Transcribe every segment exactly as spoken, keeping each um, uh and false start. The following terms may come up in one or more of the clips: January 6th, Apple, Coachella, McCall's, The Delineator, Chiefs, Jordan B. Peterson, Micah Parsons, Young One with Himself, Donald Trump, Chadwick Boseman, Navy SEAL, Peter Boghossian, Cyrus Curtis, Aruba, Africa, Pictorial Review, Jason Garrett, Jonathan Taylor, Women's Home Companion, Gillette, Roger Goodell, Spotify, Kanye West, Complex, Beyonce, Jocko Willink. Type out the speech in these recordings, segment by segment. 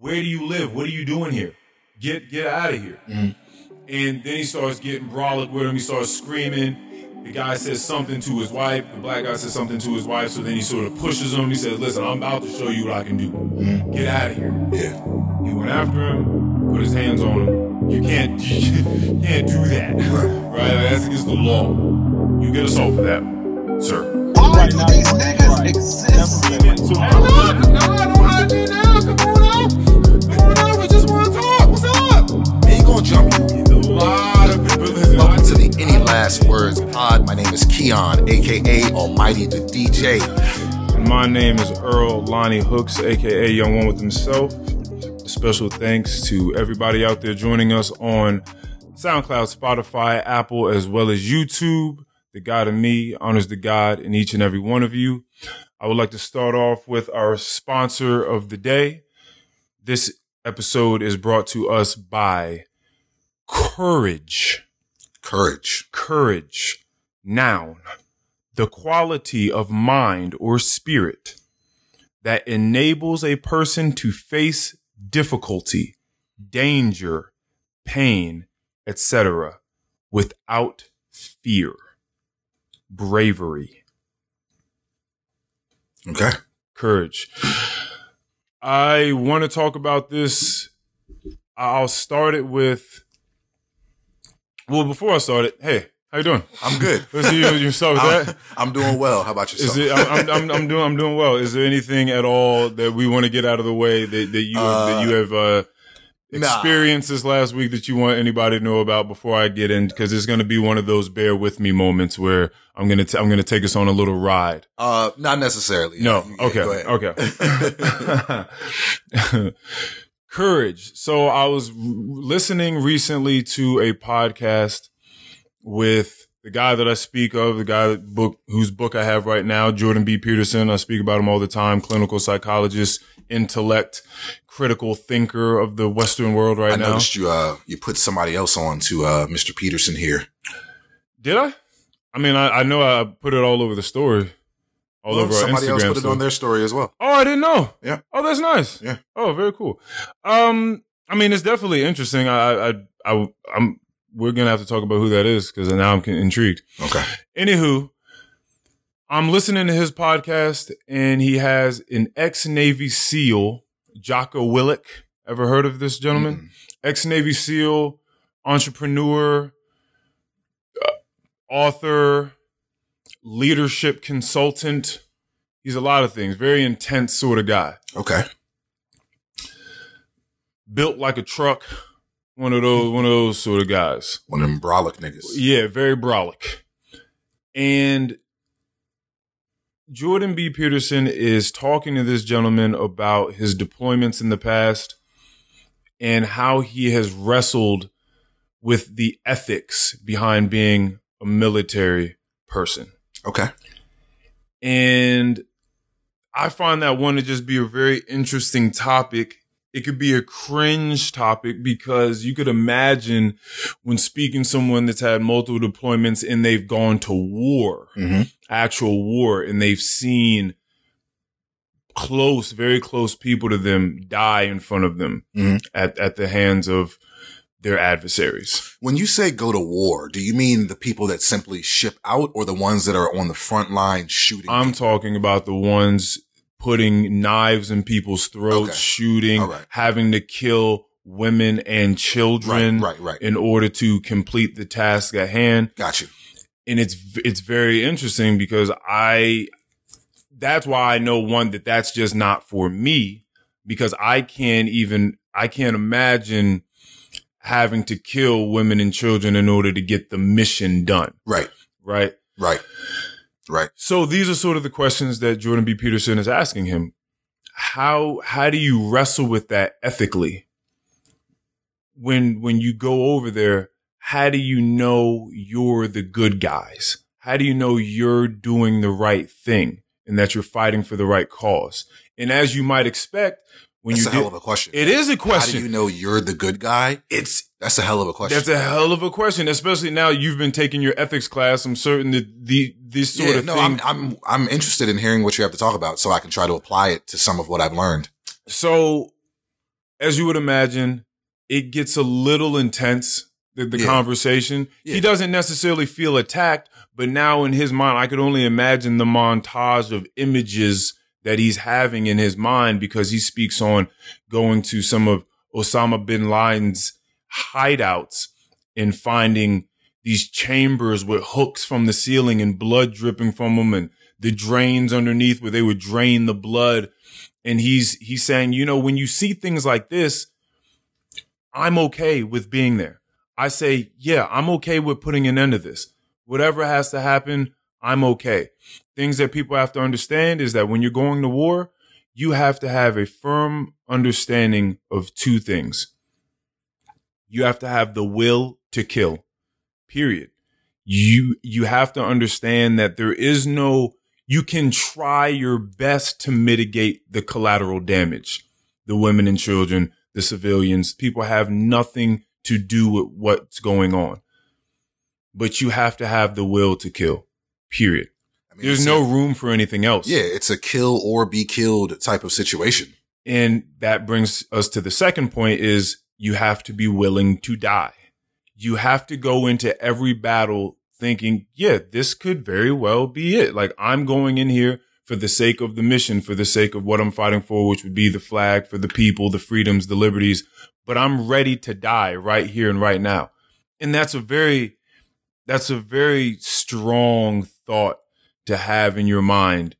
where do you live? What are you doing here? Get get out of here. Mm. And then he starts getting brolic with him. He starts screaming. The guy says something to his wife. The black guy says something to his wife. So then he sort of pushes him. He says, listen, I'm about to show you what I can do. Mm. Get out of here. Yeah. He went after him, put his hands on him. You can't, you can't do that. Right? That's against the law. You get assault for that, sir. All right, do these niggas right. exist? Hey, look, no, I don't hide me now. Corona, Corona, we just want to talk. What's up? Man, you gonna jump you. Welcome to the Any Last Words pod. My name is Keon, a k a. Almighty the D J. And my name is Earl Lonnie Hooks, a k a. Young One with Himself. A special thanks to everybody out there joining us on SoundCloud, Spotify, Apple, as well as YouTube. The God in me honors the God in each and every one of you. I would like to start off with our sponsor of the day. This episode is brought to us by Courage. Courage. Courage. Noun. The quality of mind or spirit that enables a person to face difficulty, danger, pain, et cetera without fear. Bravery. Okay. Courage. I want to talk about this. I'll start it with... Well, before I started, hey, how you doing? I'm good. Let's see you yourself with I'm, that. I'm doing well. How about yourself? Is it, I'm, I'm, I'm doing. I'm doing well. Is there anything at all that we want to get out of the way that, that you uh, that you have uh, experienced nah. this last week that you want anybody to know about before I get in? Because it's going to be one of those bear with me moments where I'm gonna t- I'm gonna take us on a little ride. Uh, not necessarily. No. You, okay. Okay. okay. Courage. So I was listening recently to a podcast with the guy that I speak of, the guy that book whose book I have right now, Jordan B. Peterson. I speak about him all the time. Clinical psychologist, intellect, critical thinker of the Western world right now. I noticed you, uh, you put somebody else on to uh, Mister Peterson here. Did I? I mean, I, I know I put it all over the story. All well, over our somebody Instagram else put it story. On their story as well. Oh, I didn't know. Yeah. Oh, that's nice. Yeah. Oh, very cool. Um, I mean, it's definitely interesting. I, I, I, I'm. We're gonna have to talk about who that is because now I'm intrigued. Okay. Anywho, I'm listening to his podcast, and he has an ex-Navy SEAL, Jocko Willink. Ever heard of this gentleman? Mm. Ex-Navy SEAL, entrepreneur, uh, author. Leadership consultant. He's a lot of things. Very intense sort of guy. Okay. Built like a truck. One of those, one of those sort of guys. One of them brolic niggas. Yeah, very brolic. And Jordan B. Peterson is talking to this gentleman about his deployments in the past and how he has wrestled with the ethics behind being a military person. Okay. And I find that one to just be a very interesting topic. It could be a cringe topic because you could imagine when speaking to someone that's had multiple deployments and they've gone to war, mm-hmm. actual war, and they've seen close, very close people to them die in front of them mm-hmm. at, at the hands of their adversaries. When you say go to war, do you mean the people that simply ship out or the ones that are on the front line shooting? I'm people? talking about the ones putting knives in people's throats, okay. shooting, right. having to kill women and children right, right, right. in order to complete the task at hand. Got you. And it's, it's very interesting because I, that's why I know one that that's just not for me because I can't even, I can't imagine having to kill women and children in order to get the mission done. Right. Right. Right. Right. So these are sort of the questions that Jordan B. Peterson is asking him. How, how do you wrestle with that ethically? When, when you go over there, how do you know you're the good guys? How do you know you're doing the right thing and that you're fighting for the right cause? And as you might expect, When that's you a did, hell of a question. It is a question. How do you know you're the good guy? It's that's a hell of a question. That's a hell of a question, especially now you've been taking your ethics class. I'm certain that the this sort yeah, of no, thing. No, I'm I'm I'm interested in hearing what you have to talk about, so I can try to apply it to some of what I've learned. So as you would imagine, it gets a little intense, the, the yeah. conversation. Yeah. He doesn't necessarily feel attacked, but now in his mind, I could only imagine the montage of images that he's having in his mind, because he speaks on going to some of Osama bin Laden's hideouts and finding these chambers with hooks from the ceiling and blood dripping from them, and the drains underneath where they would drain the blood. And he's he's saying, you know, when you see things like this, I'm okay with being there. I say, yeah, I'm okay with putting an end to this. Whatever has to happen, I'm okay. Things that people have to understand is that when you're going to war, you have to have a firm understanding of two things. You have to have the will to kill, period. You, you have to understand that there is no, you can try your best to mitigate the collateral damage, the women and children, the civilians. People have nothing to do with what's going on, but you have to have the will to kill, period. I mean, there's no a, room for anything else. Yeah. It's a kill or be killed type of situation. And that brings us to the second point, is you have to be willing to die. You have to go into every battle thinking, yeah, this could very well be it. Like, I'm going in here for the sake of the mission, for the sake of what I'm fighting for, which would be the flag, for the people, the freedoms, the liberties, but I'm ready to die right here and right now. And that's a very, that's a very strong thought to have in your mind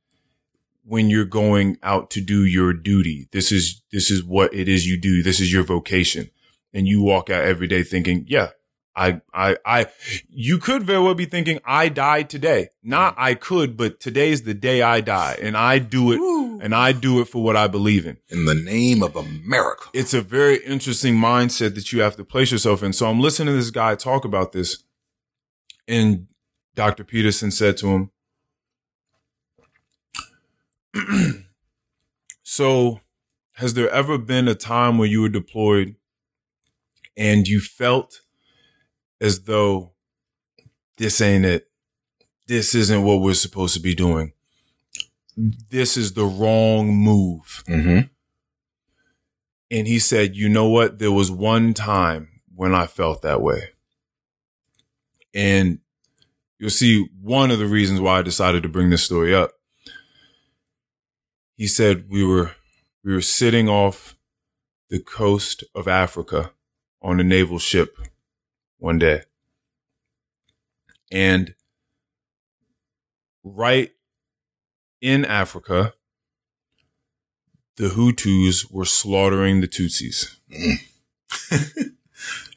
when you're going out to do your duty. This is, this is what it is you do. This is your vocation. And you walk out every day thinking, yeah, I, I, I, you could very well be thinking, I died today. Not I could, but today's the day I die, and I do it, Woo. and I do it for what I believe in. In the name of America. It's a very interesting mindset that you have to place yourself in. So I'm listening to this guy talk about this, and Doctor Peterson said to him, so has there ever been a time where you were deployed and you felt as though this ain't it. This isn't what we're supposed to be doing. This is the wrong move. Mm-hmm. And he said, you know what? There was one time when I felt that way. And you'll see one of the reasons why I decided to bring this story up. He said, we were, we were sitting off the coast of Africa on a naval ship one day. And right in Africa, the Hutus were slaughtering the Tutsis. Mm.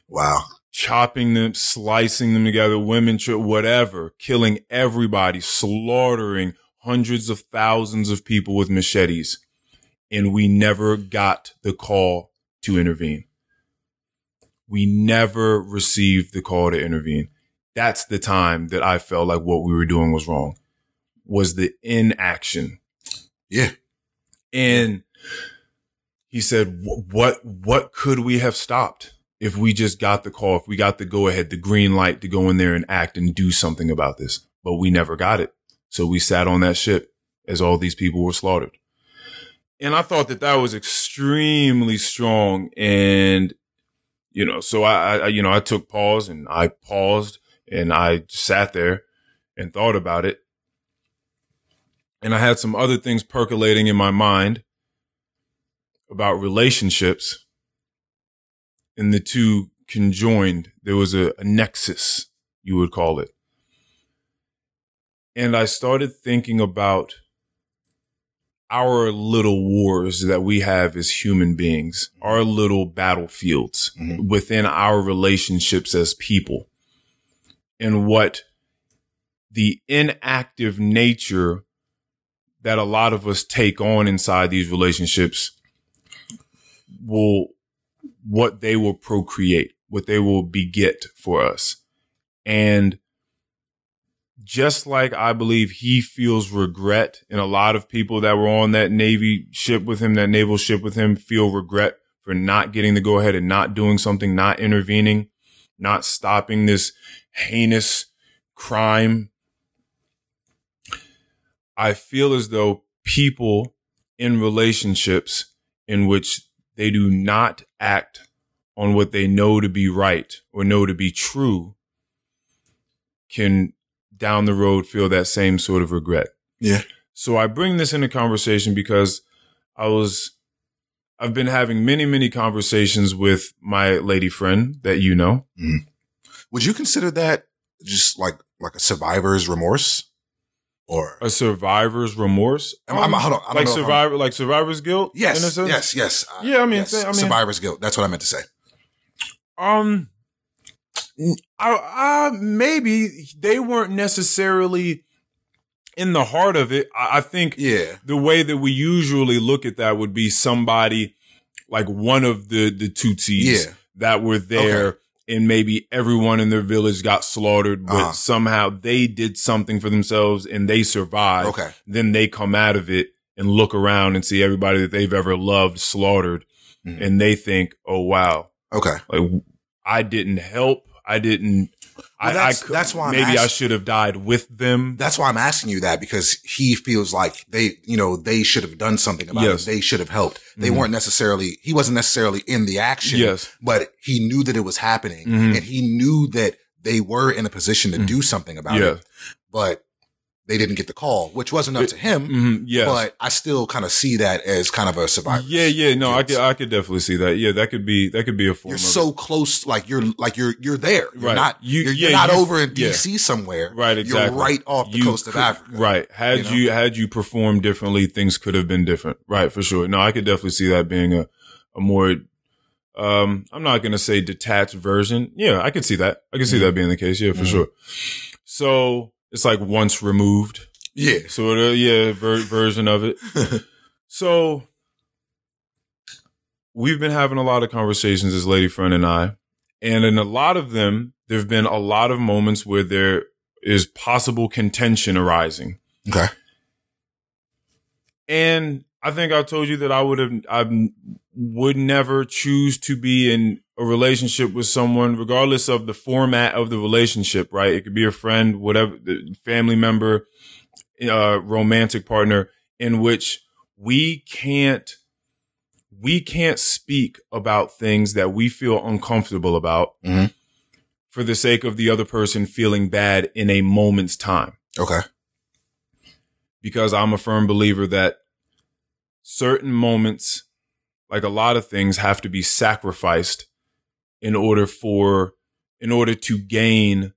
Wow. Chopping them, slicing them together, women, whatever, killing everybody, slaughtering hundreds of thousands of people with machetes. And we never got the call to intervene. We never received the call to intervene. That's the time that I felt like what we were doing was wrong, was the inaction. Yeah. And he said, what, what could we have stopped if we just got the call, if we got the go ahead, the green light to go in there and act and do something about this? But we never got it. So we sat on that ship as all these people were slaughtered. And I thought that that was extremely strong. And you know, so I, I, you know, I took pause and I paused and I sat there and thought about it. And I had some other things percolating in my mind about relationships, and the two conjoined. There was a, a nexus, you would call it. And I started thinking about our little wars that we have as human beings, our little battlefields mm-hmm. within our relationships as people, and what the inactive nature that a lot of us take on inside these relationships will, what they will procreate, what they will beget for us. And just like I believe he feels regret, and a lot of people that were on that Navy ship with him, that naval ship with him, feel regret for not getting the go ahead and not doing something, not intervening, not stopping this heinous crime. I feel as though people in relationships in which they do not act on what they know to be right or know to be true can down the road feel that same sort of regret. Yeah. So I bring this into conversation because I was, I've been having many, many conversations with my lady friend that you know. Mm. Would you consider that just like, like a survivor's remorse? Or a survivor's remorse? I'm, I'm, hold on, I don't like know survivor, like survivor's guilt. Yes, yes, yes. Uh, yeah, I mean, yes. Th- I mean, survivor's guilt. That's what I meant to say. Um, I, I maybe they weren't necessarily in the heart of it. I, I think, yeah, the way that we usually look at that would be somebody like one of the the Tutsis, yeah, that were there. Okay. And maybe everyone in their village got slaughtered, but uh-huh. somehow they did something for themselves and they survived. Okay. Then they come out of it and look around and see everybody that they've ever loved slaughtered. Mm-hmm. And they think, oh, wow. Okay. Like, I didn't help. I didn't. Well, I, that's, I could, that's why I'm maybe ask- I should have died with them. That's why I'm asking you that, because he feels like they, you know, they should have done something about, yes, it. They should have helped. They, mm-hmm, weren't necessarily, he wasn't necessarily in the action, yes, but he knew that it was happening, mm-hmm, and he knew that they were in a position to, mm-hmm, do something about, yeah, it, but they didn't get the call, which wasn't up it, to him. Mm-hmm, yes. But I still kind of see that as kind of a survivor. Yeah, yeah, no, I could, I could definitely see that. Yeah, that could be, that could be a form. You're of so it. Close, like you're, like you're, you're there. You're right. Not, you, you're, yeah, you're not you're, over in D C, yeah, somewhere. Right, exactly. You're right off the you coast could, of Africa. Right. Had you, know? you, had you performed differently, things could have been different. Right, for sure. No, I could definitely see that being a, a more, um, I'm not going to say detached version. Yeah, I could see that. I could see, mm-hmm, that being the case. Yeah, for, mm-hmm, sure. So, it's like once removed. Yeah. Sort of, yeah, ver- version of it. So we've been having a lot of conversations, this lady friend and I, and in a lot of them, there have been a lot of moments where there is possible contention arising. Okay. And I think I told you that I would have, I would never choose to be in a relationship with someone, regardless of the format of the relationship, right? It could be a friend, whatever, family member, uh, romantic partner, in which we can't, we can't speak about things that we feel uncomfortable about, mm-hmm, for the sake of the other person feeling bad in a moment's time. Okay. Because I'm a firm believer that certain moments, like a lot of things, have to be sacrificed in order for, in order to gain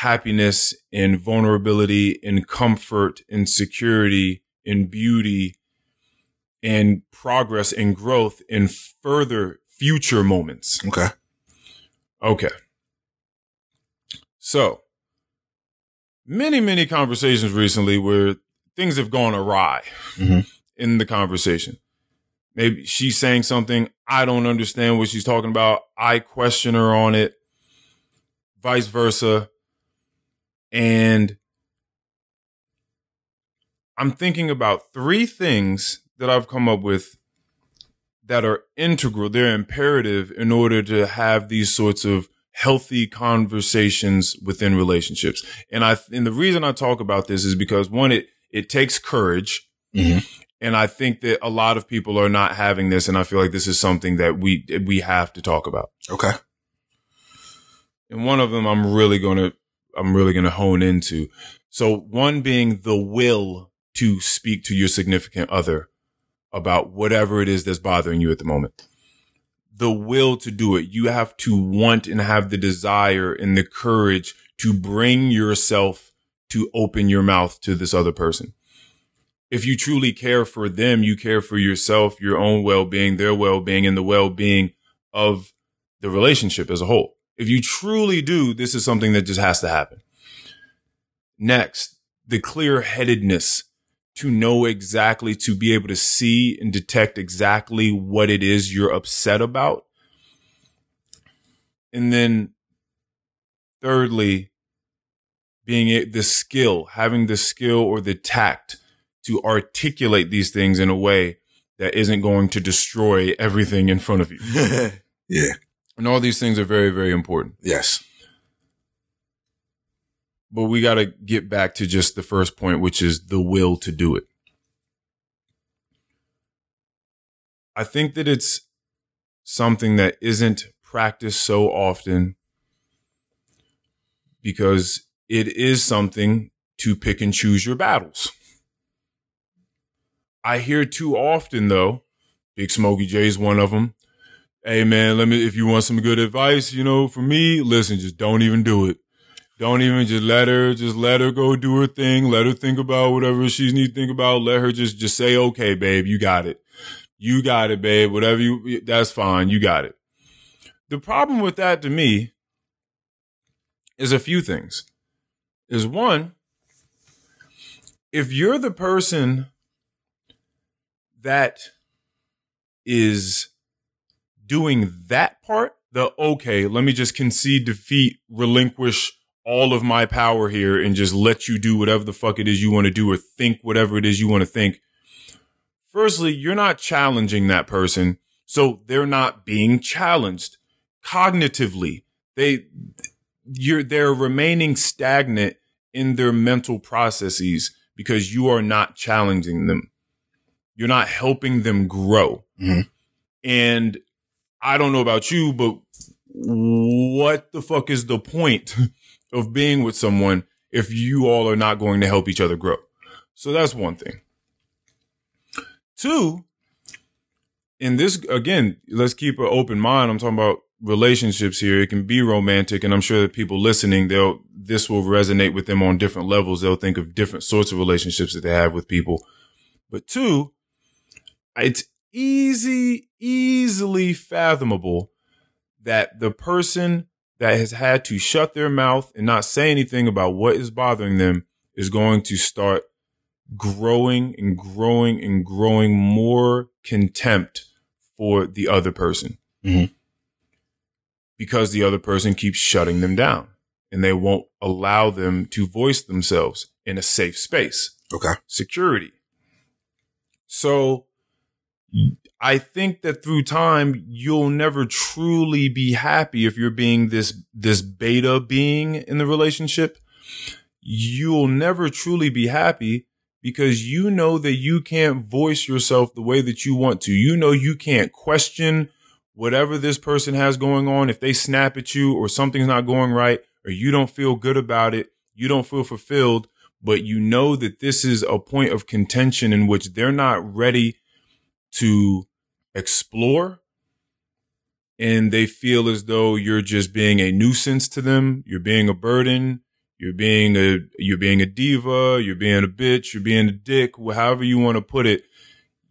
happiness and vulnerability and comfort and security and beauty and progress and growth in further future moments. Okay. Okay. So many, many conversations recently where things have gone awry, mm-hmm, in the conversation. Maybe she's saying something. I don't understand what she's talking about. I question her on it, vice versa. And I'm thinking about three things that I've come up with that are integral. They're imperative in order to have these sorts of healthy conversations within relationships. And I, and the reason I talk about this is because one, it, it takes courage. Mm-hmm. And I think that a lot of people are not having this, and I feel like this is something that we we have to talk about. Okay. And one of them I'm really gonna I'm really gonna hone into. So one being the will to speak to your significant other about whatever it is that's bothering you at the moment. The will to do it. You have to want and have the desire and the courage to bring yourself to open your mouth to this other person. If you truly care for them, you care for yourself, your own well-being, their well-being, and the well-being of the relationship as a whole. If you truly do, this is something that just has to happen. Next, the clear-headedness to know exactly, to be able to see and detect exactly what it is you're upset about. And then thirdly, being the skill, having the skill or the tact to articulate these things in a way that isn't going to destroy everything in front of you. Yeah. And all these things are very, very important. Yes. But we got to get back to just the first point, which is the will to do it. I think that it's something that isn't practiced so often, because it is something to pick and choose your battles. I hear too often, though, Big Smokey J is one of them. Hey, man, let me, if you want some good advice, you know, for me, listen, just don't even do it. Don't even just let her, just let her go do her thing. Let her think about whatever she needs to think about. Let her just, just say, okay, babe, you got it. You got it, babe. Whatever you, that's fine. You got it. The problem with that to me is a few things. Is one, if you're the person that is doing that part, the okay, let me just concede defeat, relinquish all of my power here and just let you do whatever the fuck it is you want to do or think whatever it is you want to think. Firstly, you're not challenging that person, so they're not being challenged cognitively. They, you're, they're remaining stagnant in their mental processes because you are not challenging them. You're not helping them grow. Mm-hmm. And I don't know about you, but what the fuck is the point of being with someone if you all are not going to help each other grow? So that's one thing. Two, and this, again, let's keep an open mind. I'm talking about relationships here. It can be romantic, and I'm sure that people listening, they'll, this will resonate with them on different levels. They'll think of different sorts of relationships that they have with people. But two, it's easy, easily fathomable that the person that has had to shut their mouth and not say anything about what is bothering them is going to start growing and growing and growing more contempt for the other person. Mm-hmm. Because the other person keeps shutting them down and they won't allow them to voice themselves in a safe space. Okay. Security. So I think that through time, you'll never truly be happy if you're being this, this beta being in the relationship. You'll never truly be happy because you know that you can't voice yourself the way that you want to. You know, you can't question whatever this person has going on. If they snap at you or something's not going right, or you don't feel good about it, you don't feel fulfilled, but you know that this is a point of contention in which they're not ready to explore, and they feel as though you're just being a nuisance to them. You're being a burden. You're being a, you're being a diva. You're being a bitch. You're being a dick. However you want to put it,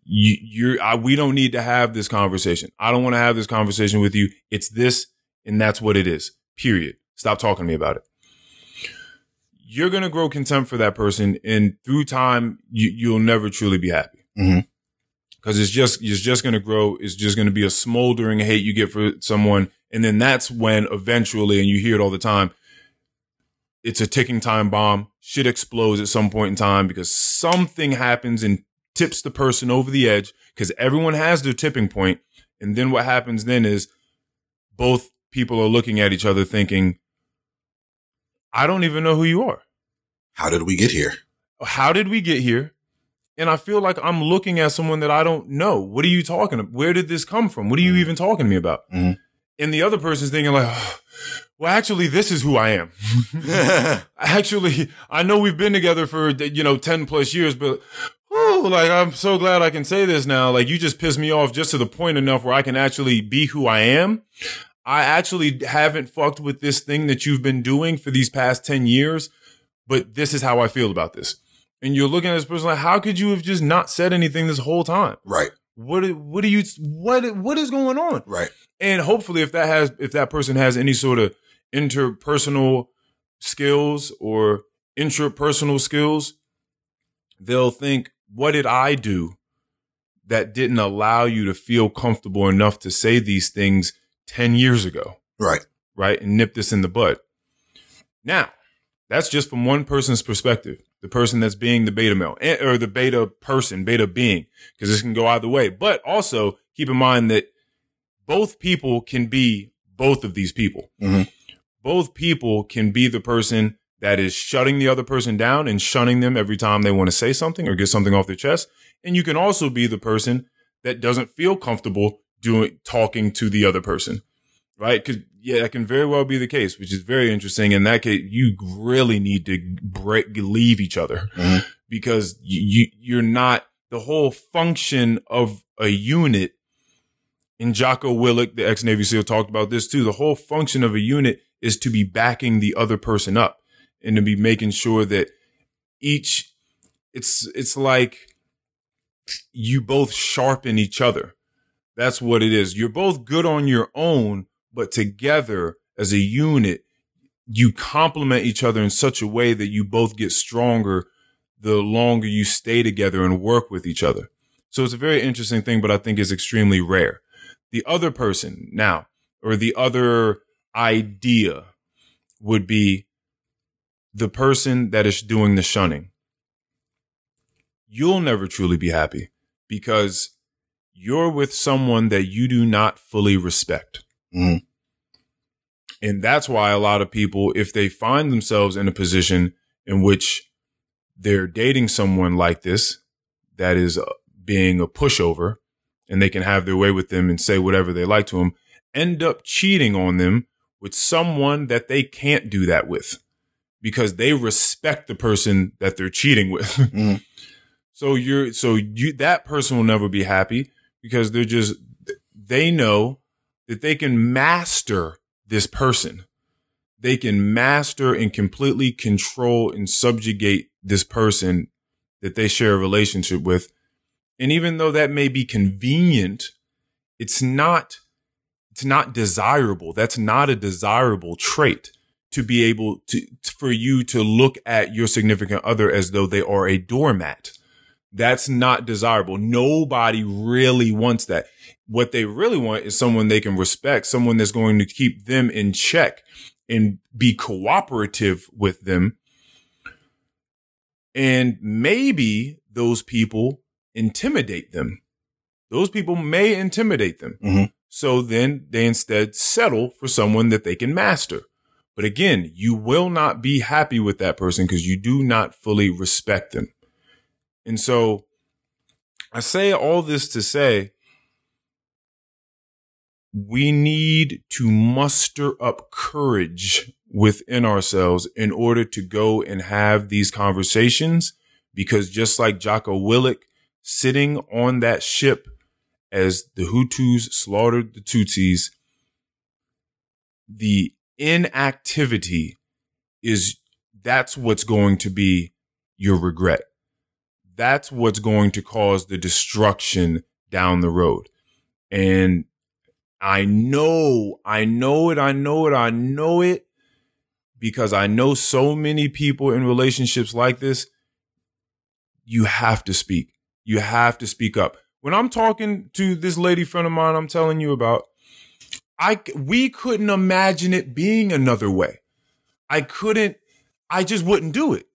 you, you're, I, we don't need to have this conversation. I don't want to have this conversation with you. It's this, and that's what it is. Period. Stop talking to me about it. You're going to grow contempt for that person, and through time, you, you'll never truly be happy. Mm-hmm. Cause it's just, it's just going to grow. It's just going to be a smoldering hate you get for someone. And then that's when eventually, and you hear it all the time, it's a ticking time bomb. Shit explodes at some point in time because something happens and tips the person over the edge, because everyone has their tipping point. And then what happens then is both people are looking at each other thinking, I don't even know who you are. How did we get here? How did we get here? And I feel like I'm looking at someone that I don't know. What are you talking about? Where did this come from? What are you even talking to me about? Mm-hmm. And the other person's thinking like, oh, well, actually, this is who I am. Actually, I know we've been together for, you know, ten plus years, but oh, like, I'm so glad I can say this now. Like, you just pissed me off just to the point enough where I can actually be who I am. I actually haven't fucked with this thing that you've been doing for these past ten years, but this is how I feel about this. And you're looking at this person like, how could you have just not said anything this whole time? Right. What what are you what what is going on? Right. And hopefully if that has if that person has any sort of interpersonal skills or intrapersonal skills, they'll think, what did I do that didn't allow you to feel comfortable enough to say these things ten years ago? Right. Right. And nip this in the bud. Now, that's just from one person's perspective. The person that's being the beta male or the beta person, beta being, because this can go either way. But also keep in mind that both people can be both of these people. Mm-hmm. Both people can be the person that is shutting the other person down and shunning them every time they want to say something or get something off their chest. And you can also be the person that doesn't feel comfortable doing talking to the other person, right? Because yeah, that can very well be the case, which is very interesting. In that case, you really need to break, leave each other, mm-hmm. because you, you you're not the whole function of a unit. And Jocko Willink, the ex-Navy SEAL, talked about this too. The whole function of a unit is to be backing the other person up and to be making sure that each, it's it's like you both sharpen each other. That's what it is. You're both good on your own, but together as a unit, you complement each other in such a way that you both get stronger the longer you stay together and work with each other. So it's a very interesting thing, but I think it's extremely rare. The other person now, or the other idea, would be the person that is doing the shunning. You'll never truly be happy because you're with someone that you do not fully respect. Mm-hmm. And that's why a lot of people, if they find themselves in a position in which they're dating someone like this, that is being a pushover, and they can have their way with them and say whatever they like to them, end up cheating on them with someone that they can't do that with because they respect the person that they're cheating with. Mm. So you're, so you, that person will never be happy because they're just, they know that they can master this person. They can master and completely control and subjugate this person that they share a relationship with. And even though that may be convenient, it's not, it's not desirable. That's not a desirable trait to be able to, for you to look at your significant other as though they are a doormat. That's not desirable. Nobody really wants that. What they really want is someone they can respect, someone that's going to keep them in check and be cooperative with them. And maybe those people intimidate them. Those people may intimidate them. Mm-hmm. So then they instead settle for someone that they can master. But again, you will not be happy with that person because you do not fully respect them. And so I say all this to say, we need to muster up courage within ourselves in order to go and have these conversations, because just like Jocko Willink, sitting on that ship as the Hutus slaughtered the Tutsis, the inactivity is, that's what's going to be your regret. That's what's going to cause the destruction down the road. And I know, I know it, I know it, I know it, because I know so many people in relationships like this. You have to speak. You have to speak up. When I'm talking to this lady friend of mine I'm telling you about, I, we couldn't imagine it being another way. I couldn't, I just wouldn't do it.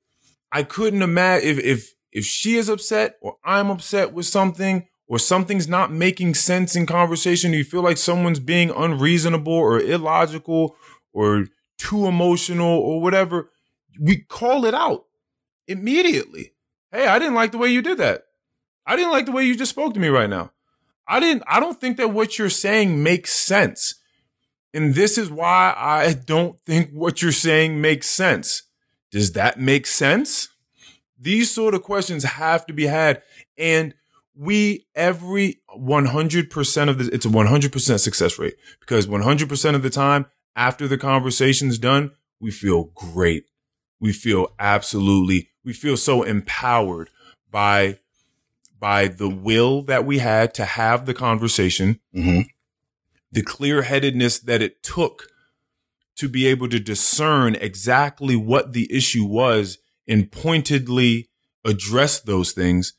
I couldn't imagine if, if, if she is upset or I'm upset with something or something's not making sense in conversation, you feel like someone's being unreasonable or illogical or too emotional or whatever, we call it out immediately. Hey, I didn't like the way you did that. I didn't like the way you just spoke to me right now. I didn't, I don't think that what you're saying makes sense. And this is why I don't think what you're saying makes sense. Does that make sense? These sort of questions have to be had. And we, every one hundred percent of the, it's a one hundred percent success rate, because one hundred percent of the time after the conversation's done, we feel great. We feel absolutely, we feel so empowered by by the will that we had to have the conversation, mm-hmm. the clear-headedness that it took to be able to discern exactly what the issue was and pointedly address those things,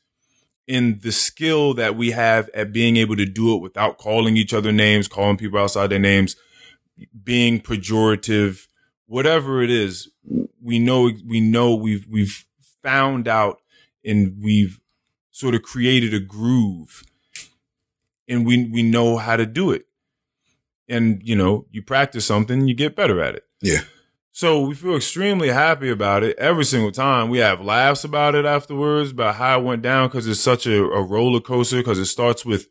and the skill that we have at being able to do it without calling each other names, calling people outside their names, being pejorative, whatever it is. We know, we know we've, we've found out, and we've sort of created a groove, and we we know how to do it. And, you know, you practice something, you get better at it. Yeah. So we feel extremely happy about it every single time. We have laughs about it afterwards, about how it went down, because it's such a, a roller coaster, because it starts with,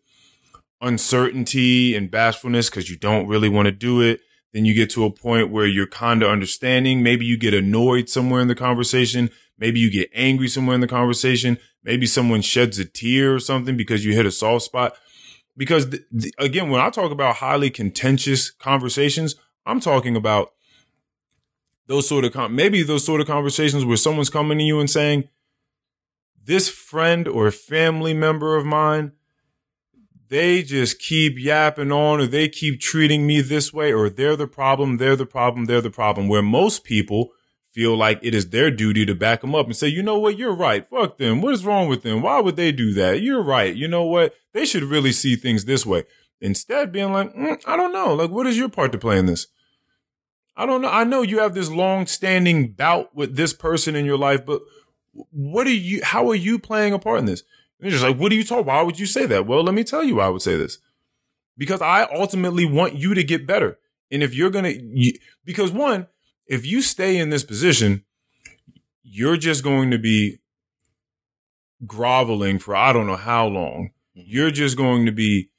uncertainty and bashfulness because you don't really want to do it. Then you get to a point where you're kind of understanding. Maybe you get annoyed somewhere in the conversation. Maybe you get angry somewhere in the conversation. Maybe someone sheds a tear or something because you hit a soft spot. Because th- th- again, when I talk about highly contentious conversations, I'm talking about those sort of con- maybe those sort of conversations where someone's coming to you and saying, this friend or family member of mine, they just keep yapping on, or they keep treating me this way, or they're the problem, they're the problem, they're the problem, where most people feel like it is their duty to back them up and say, you know what, you're right. Fuck them. What is wrong with them? Why would they do that? You're right. You know what? They should really see things this way. Instead, being like, mm, I don't know. Like, what is your part to play in this? I don't know. I know you have this long-standing bout with this person in your life, but what are you, how are you playing a part in this? And you're just like, what are you talking? Why would you say that? Well, let me tell you why I would say this. Because I ultimately want you to get better. And if you're going to, because one, if you stay in this position, you're just going to be groveling for I don't know how long. You're just going to be,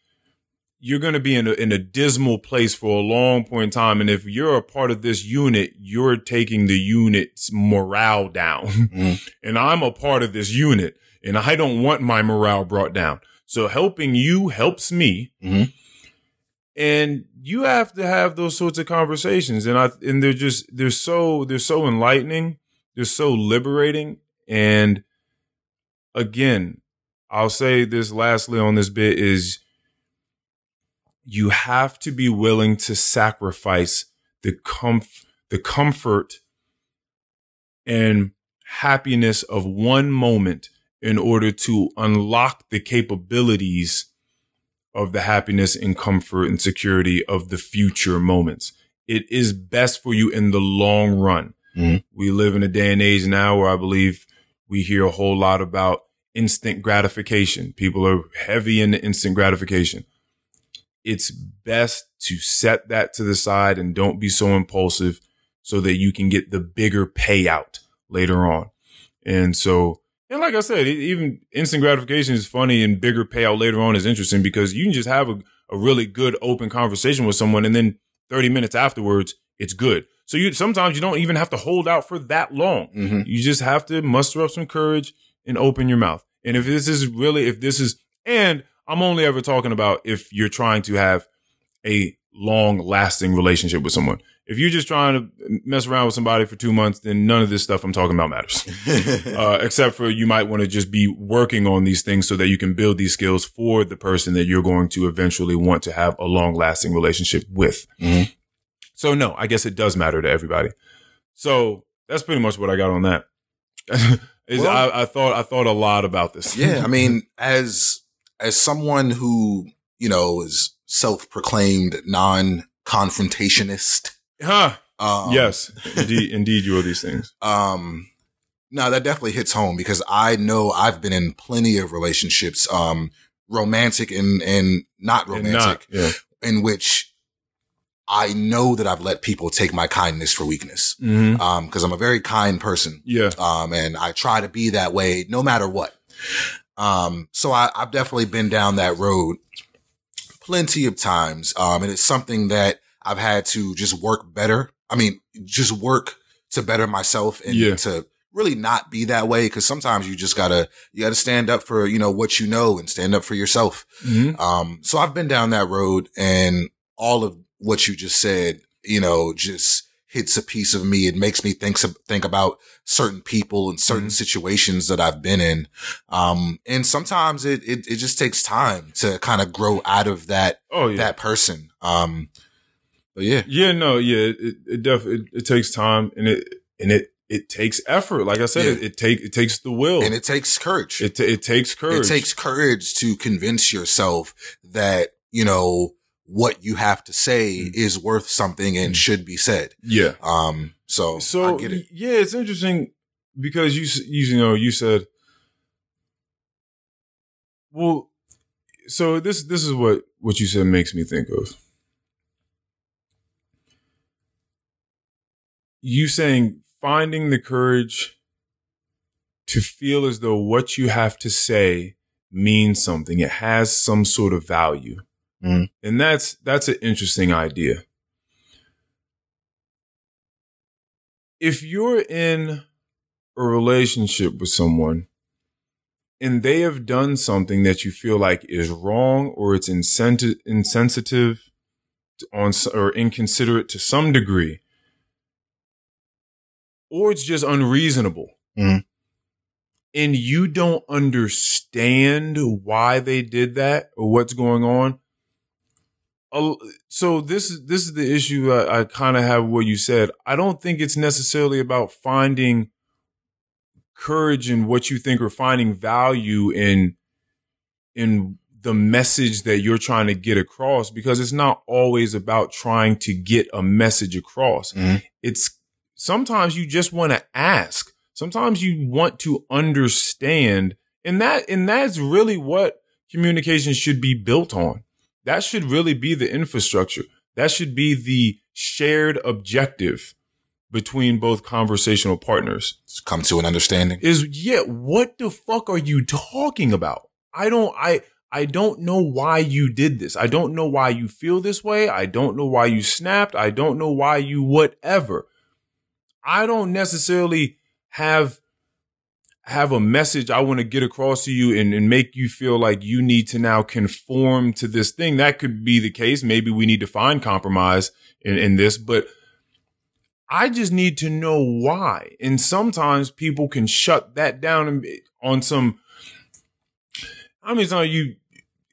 you're going to be in a, in a dismal place for a long point in time. And if you're a part of this unit, you're taking the unit's morale down. Mm. And I'm a part of this unit, and I don't want my morale brought down. So helping you helps me. Mm-hmm. And you have to have those sorts of conversations. And I, and they're just, they're so, they're so enlightening. They're so liberating. And again, I'll say this lastly on this bit is you have to be willing to sacrifice the comf, the comfort and happiness of one moment in order to unlock the capabilities of the happiness and comfort and security of the future moments. It is best for you in the long run. Mm-hmm. We live in a day and age now where I believe we hear a whole lot about instant gratification. People are heavy into instant gratification. It's best to set that to the side and don't be so impulsive so that you can get the bigger payout later on. And so, and like I said, even instant gratification is funny and bigger payout later on is interesting because you can just have a, a really good open conversation with someone and then thirty minutes afterwards, it's good. So you sometimes you don't even have to hold out for that long. Mm-hmm. You just have to muster up some courage and open your mouth. And if this is really, if this is, and I'm only ever talking about if you're trying to have a long lasting relationship with someone. If you're just trying to mess around with somebody for two months, then none of this stuff I'm talking about matters, uh, except for you might want to just be working on these things so that you can build these skills for the person that you're going to eventually want to have a long lasting relationship with. Mm-hmm. So, no, I guess it does matter to everybody. So that's pretty much what I got on that. Is well, I, I thought I thought a lot about this. Yeah, I mean, as as someone who, you know, is self-proclaimed non-confrontationist. Huh. Um, yes, indeed, indeed you are these things. Um, no, that definitely hits home because I know I've been in plenty of relationships, um, romantic and, and not romantic, and not, yeah. in which I know that I've let people take my kindness for weakness. Mm-hmm. Um, cause I'm a very kind person. Yeah. Um, and I try to be that way no matter what. Um, so I, I've definitely been down that road plenty of times. Um, and it's something that I've had to just work better. I mean, just work to better myself and yeah. to really not be that way. Cause sometimes you just gotta, you gotta stand up for, you know, what you know and stand up for yourself. Mm-hmm. Um, so I've been down that road and all of what you just said, you know, just hits a piece of me. It makes me think, think about certain people and certain mm-hmm. situations that I've been in. Um, and sometimes it, it, it just takes time to kind of grow out of that, oh, yeah. that person. Um, But yeah, yeah, no, yeah, it it, def- it it takes time and it and it it takes effort. Like I said, yeah. it, it take it takes the will and it takes courage. It t- it takes courage. It takes courage to convince yourself that you know what you have to say mm-hmm. is worth something and should be said. Yeah. Um. So so I get it. Yeah, it's interesting because you you know you said, well, so this this is what what you said makes me think of. You saying finding the courage to feel as though what you have to say means something. It has some sort of value. Mm-hmm. And that's, that's an interesting idea. If you're in a relationship with someone and they have done something that you feel like is wrong or it's insensi- insensitive on or inconsiderate to some degree, or it's just unreasonable, mm-hmm. and you don't understand why they did that or what's going on. So this is this is the issue I, I kind of have with what you said. I don't think it's necessarily about finding courage in what you think or finding value in in the message that you're trying to get across, because it's not always about trying to get a message across. Mm-hmm. It's sometimes you just want to ask. Sometimes you want to understand, and that and that's really what communication should be built on. That should really be the infrastructure. That should be the shared objective between both conversational partners. Just come to an understanding. Is yeah, what the fuck are you talking about? I don't I I don't know why you did this. I don't know why you feel this way. I don't know why you snapped. I don't know why you whatever. I don't necessarily have have a message I want to get across to you and, and make you feel like you need to now conform to this thing. That could be the case. Maybe we need to find compromise in, in this, but I just need to know why. And sometimes people can shut that down on some, I mean, how many times you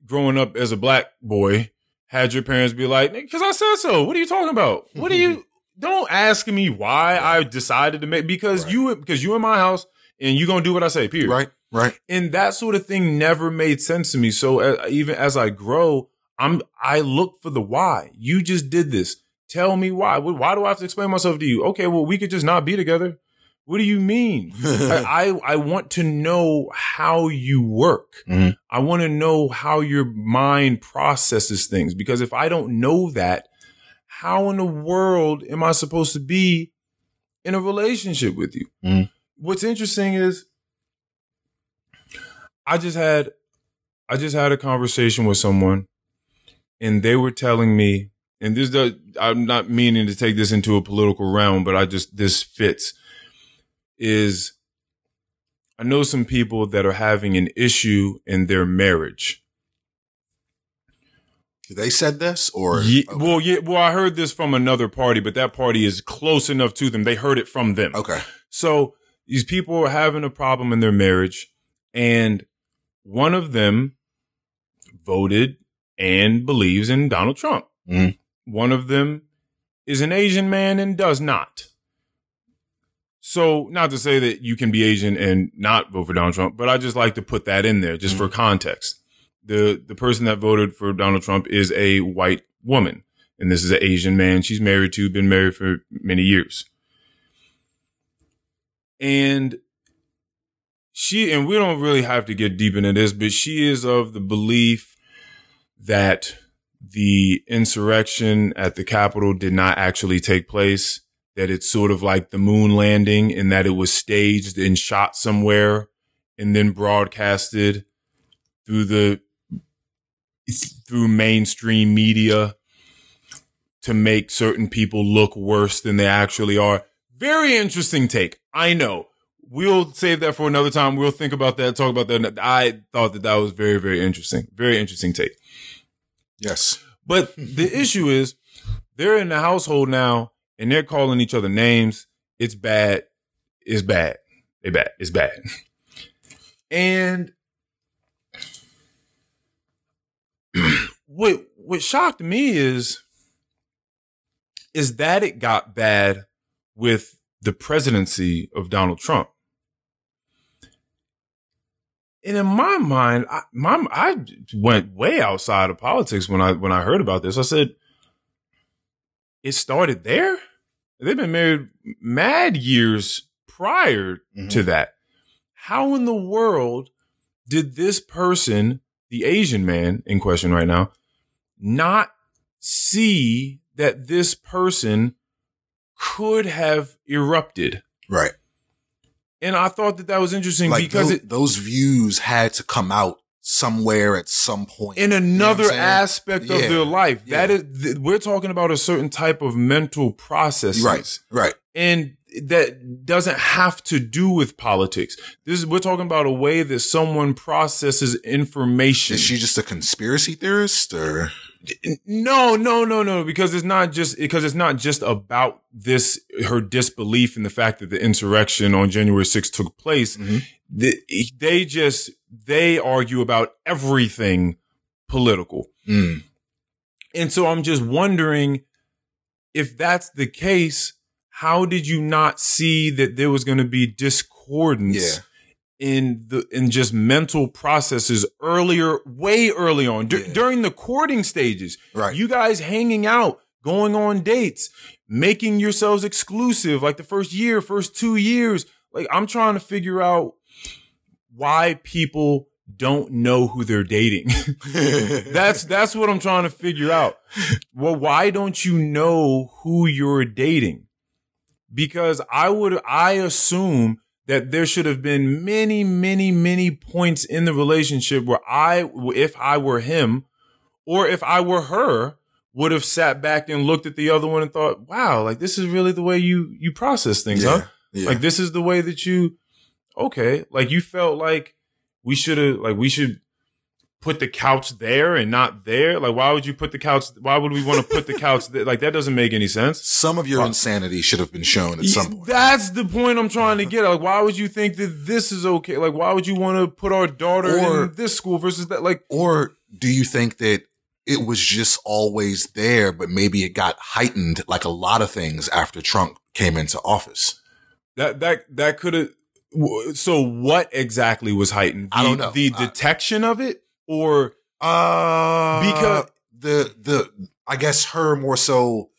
growing up as a black boy had your parents be like, because I said so. What are you talking about? What are you, don't ask me why I decided to make, because right. you, because you in my house, and you're going to do what I say, period. Right, right. And that sort of thing never made sense to me. So uh, even as I grow, I'm, I look for the why. You just did this. Tell me why. Why do I have to explain myself to you? Okay, well, we could just not be together. What do you mean? I, I, I want to know how you work. Mm-hmm. I want to know how your mind processes things. Because if I don't know that, how in the world am I supposed to be in a relationship with you? Mm-hmm. What's interesting is I just had I just had a conversation with someone, and they were telling me, and this does, I'm not meaning to take this into a political realm, but I just this fits is I know some people that are having an issue in their marriage. They said this or yeah, okay. well, yeah, well, I heard this from another party, but that party is close enough to them. They heard it from them. Okay. So these people are having a problem in their marriage, and one of them voted and believes in Donald Trump. Mm. One of them is an Asian man and does not. So not to say that you can be Asian and not vote for Donald Trump, but I just like to put that in there just mm. for context. The, the person that voted for Donald Trump is a white woman, and this is an Asian man she's married to, been married for many years. And she, and we don't really have to get deep into this, but she is of the belief that the insurrection at the Capitol did not actually take place, that it's sort of like the moon landing and that it was staged and shot somewhere and then broadcasted through the, through mainstream media to make certain people look worse than they actually are. Very interesting take. I know. We'll save that for another time. We'll think about that, talk about that. I thought that that was very, very interesting. Very interesting take. Yes. But the issue is they're in the household now and they're calling each other names. It's bad. It's bad. It's bad. It's bad. And what what shocked me is, is that it got bad with the presidency of Donald Trump. And in my mind, I, my, I went way outside of politics when I when I heard about this. I said, it started there? They've been married mad years prior mm-hmm. to that. How in the world did this person, the Asian man in question right now, not see that this person could have erupted? Right. And I thought that that was interesting, like because those, it, those views had to come out somewhere at some point. In another you know aspect of yeah. their life. Yeah. That is, th- we're talking about a certain type of mental process. Right, right. And that doesn't have to do with politics. This is, we're talking about a way that someone processes information. Is she just a conspiracy theorist or? No, no, no, no, because it's not just, because it's not just about this, her disbelief in the fact that the insurrection on January sixth took place. Mm-hmm. The, they just, they argue about everything political. Mm. And so I'm just wondering, if that's the case, how did you not see that there was going to be discordance? Yeah. In the in just mental processes earlier, way early on D- yeah. during the courting stages, right? You guys hanging out, going on dates, making yourselves exclusive, like the first year, first two years. Like, I'm trying to figure out why people don't know who they're dating. that's that's what I'm trying to figure out. Well, why don't you know who you're dating? Because I would, I assume. That there should have been many, many, many points in the relationship where I, if I were him or if I were her, would have sat back and looked at the other one and thought, wow, like this is really the way you, you process things, yeah, huh? Yeah. Like this is the way that you, okay. Like you felt like we should have, like we should put the couch there and not there. Like, why would you put the couch? Why would we want to put the couch there? Like, that doesn't make any sense. Some of your why? insanity should have been shown at some point. That's the point I'm trying to get at. Like, why would you think that this is okay? Like, why would you want to put our daughter or, in this school versus that? Like, or do you think that it was just always there, but maybe it got heightened like a lot of things after Trump came into office? That, that, that could have. So what exactly was heightened? The, I don't know. The I, detection of it? Or uh, because the the I guess her more so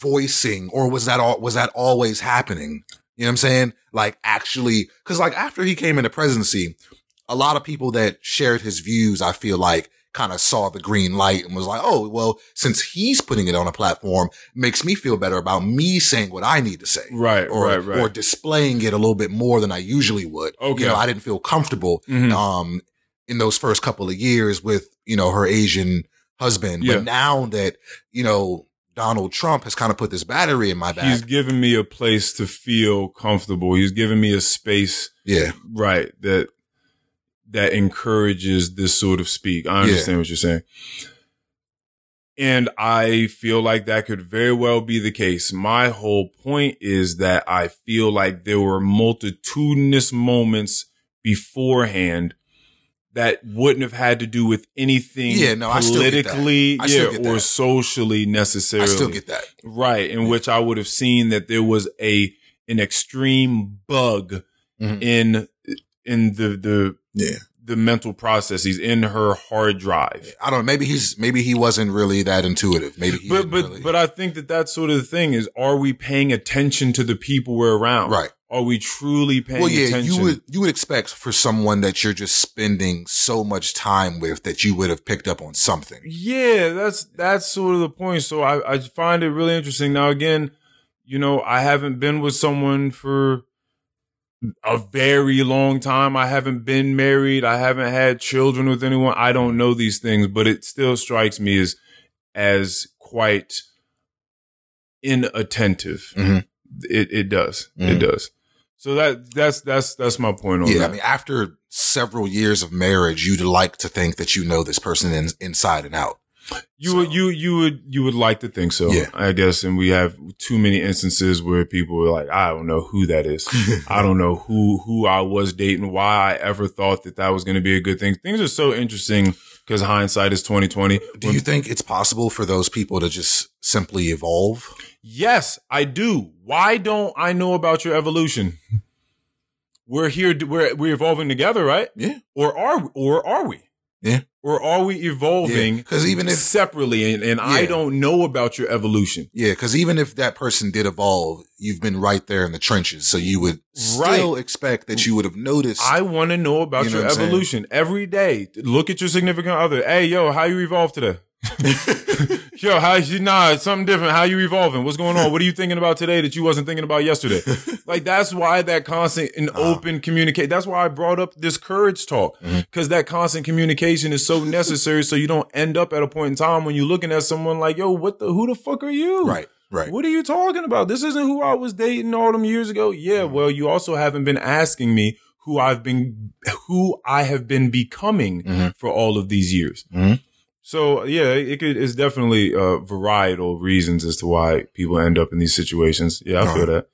voicing, or was that all was that always happening? You know what I'm saying? Like actually, because like after he came into presidency, a lot of people that shared his views, I feel like, kind of saw the green light and was like, oh well, since he's putting it on a platform, makes me feel better about me saying what I need to say, right? Or right, right. or displaying it a little bit more than I usually would. Okay, you know, I didn't feel comfortable. Mm-hmm. Um. in those first couple of years with, you know, her Asian husband. Yeah. But now that, you know, Donald Trump has kind of put this battery in my back. He's given me a place to feel comfortable. He's given me a space. Yeah. Right. That, that encourages this sort of speak. I understand yeah. what you're saying. And I feel like that could very well be the case. My whole point is that I feel like there were multitudinous moments beforehand that wouldn't have had to do with anything yeah, no, politically I still get that. I still get that. Or socially necessarily. I still get that. Right. In yeah. which I would have seen that there was a an extreme bug mm-hmm. in in the the yeah. the mental processes in her hard drive. I don't know. Maybe he's maybe he wasn't really that intuitive. Maybe he but but, really. But I think that that's sort of the thing is, are we paying attention to the people we're around? Right. Are we truly paying attention? Well, yeah, attention? you would you would expect for someone that you're just spending so much time with that you would have picked up on something. Yeah, that's that's sort of the point. So I, I find it really interesting. Now, again, you know, I haven't been with someone for a very long time. I haven't been married. I haven't had children with anyone. I don't know these things, but it still strikes me as as quite inattentive. Mm-hmm. It it does. Mm-hmm. It does. So that that's that's that's my point on yeah, that. Yeah, I mean, after several years of marriage, you'd like to think that you know this person in, inside and out. You so. would you you would you would like to think so, yeah. I guess. And we have too many instances where people are like, I don't know who that is. I don't know who who I was dating. Why I ever thought that that was going to be a good thing. Things are so interesting because hindsight is twenty twenty. Do when, you think it's possible for those people to just simply evolve? Yes, I do. Why don't I know about your evolution? We're here. We're we're evolving together, right? Yeah. Or are we, or are we? Yeah. Or are we evolving? Because yeah, even if separately, and, and yeah. I don't know about your evolution. Yeah. Because even if that person did evolve, you've been right there in the trenches, so you would still right. expect that you would have noticed. I want to know about you know your evolution every day. Look at your significant other. Hey, yo, how you evolved today? Yo, how you nah, it's something different. How you evolving? What's going on? What are you thinking about today that you wasn't thinking about yesterday? Like, that's why that constant and uh-huh. open communication. That's why I brought up this courage talk, because mm-hmm. that constant communication is so necessary. So you don't end up at a point in time when you're looking at someone like, yo, what the who the fuck are you? Right. Right. What are you talking about? This isn't who I was dating all them years ago. Yeah. Well, you also haven't been asking me who I've been, who I have been becoming mm-hmm. for all of these years. Mm-hmm. So yeah, it could, it's definitely uh varietal reasons as to why people end up in these situations. Yeah. I feel uh-huh. that.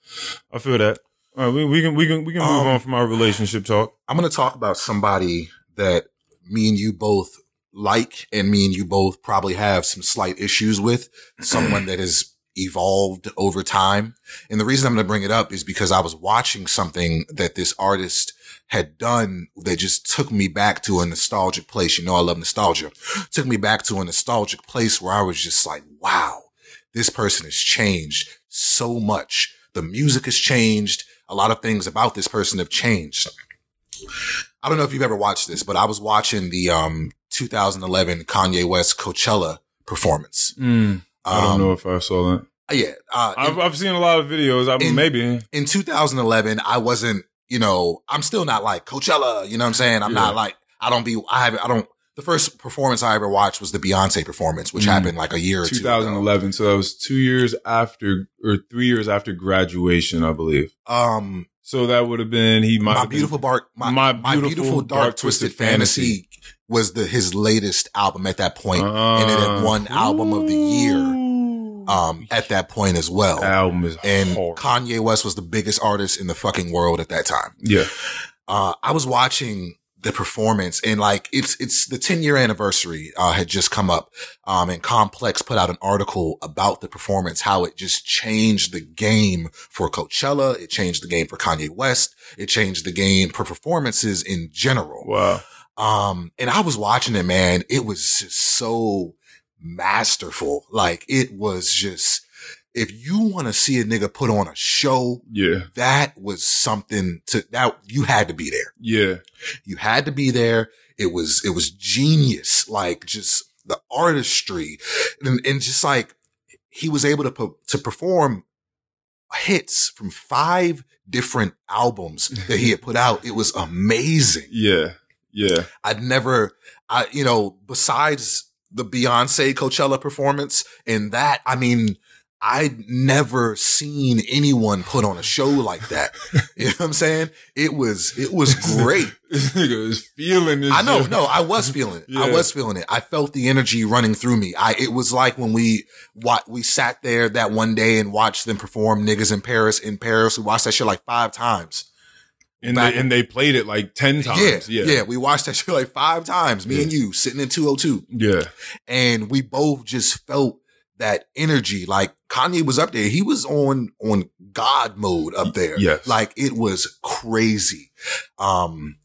I feel that. All right. We, we can, we can, we can move um, on from our relationship talk. I'm going to talk about somebody that me and you both like, and me and you both probably have some slight issues with, someone that is evolved over time. And the reason I'm going to bring it up is because I was watching something that this artist had done that just took me back to a nostalgic place. You know, I love nostalgia. Took me back to a nostalgic place where I was just like, wow, this person has changed so much. The music has changed. A lot of things about this person have changed. I don't know if you've ever watched this, but I was watching the um two thousand eleven Kanye West Coachella performance. Mm. I don't know if I saw that. Yeah. Uh, I've, in, I've seen a lot of videos. I mean, in, maybe. In two thousand eleven, I wasn't, you know, I'm still not like Coachella, you know what I'm saying? I'm yeah. not like, I don't be, I haven't, I don't, the first performance I ever watched was the Beyonce performance, which mm. happened like a year or two ago. twenty eleven. So that was two years after, or three years after graduation, I believe. Um. So that would have been, he might My Beautiful Dark, my, my beautiful, my beautiful dark, dark Twisted, Twisted Fantasy, Fantasy was the, his latest album at that point. Uh, and it had won album ooh. of the year, um, at that point as well. That album is and hard. Kanye West was the biggest artist in the fucking world at that time. Yeah. Uh, I was watching the performance and like, it's, it's the ten year anniversary, uh, had just come up. Um, and Complex put out an article about the performance, how it just changed the game for Coachella. It changed the game for Kanye West. It changed the game for performances in general. Wow. Um, and I was watching it, man. It was just so masterful. Like it was just, if you want to see a nigga put on a show, yeah, that was something to that you had to be there. Yeah. You had to be there. It was, it was genius. Like just the artistry and, and just like he was able to, p- to perform hits from five different albums that he had put out. It was amazing. Yeah. Yeah. I'd never, I, you know, besides the Beyonce Coachella performance and that, I mean, I'd never seen anyone put on a show like that. You know what I'm saying? It was, it was great. This nigga was feeling this. I know. Shit. No, I was feeling it. Yeah. I was feeling it. I felt the energy running through me. I, it was like when we, what we sat there that one day and watched them perform Niggas in Paris, in Paris. We watched that shit like five times. And they, and they played it like ten times. Yeah, yeah. Yeah. We watched that shit like five times. Me yeah. and you sitting in two oh two. Yeah. And we both just felt that energy. Like Kanye was up there. He was on, on God mode up there. Yes. Like it was crazy. Um,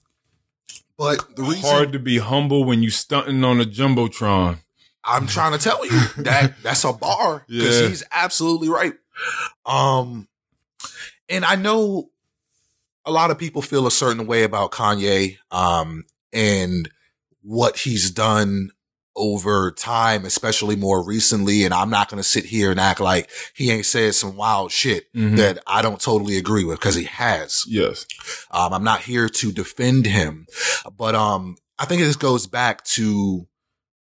but the reason. Hard to be humble when you stunting on a Jumbotron. I'm trying to tell you that that's a bar. Yeah. Cause he's absolutely right. Um, and I know. A lot of people feel a certain way about Kanye, um, and what he's done over time, especially more recently. And I'm not going to sit here and act like he ain't said some wild shit mm-hmm. that I don't totally agree with, because he has. Yes. Um, I'm not here to defend him, but, um, I think this goes back to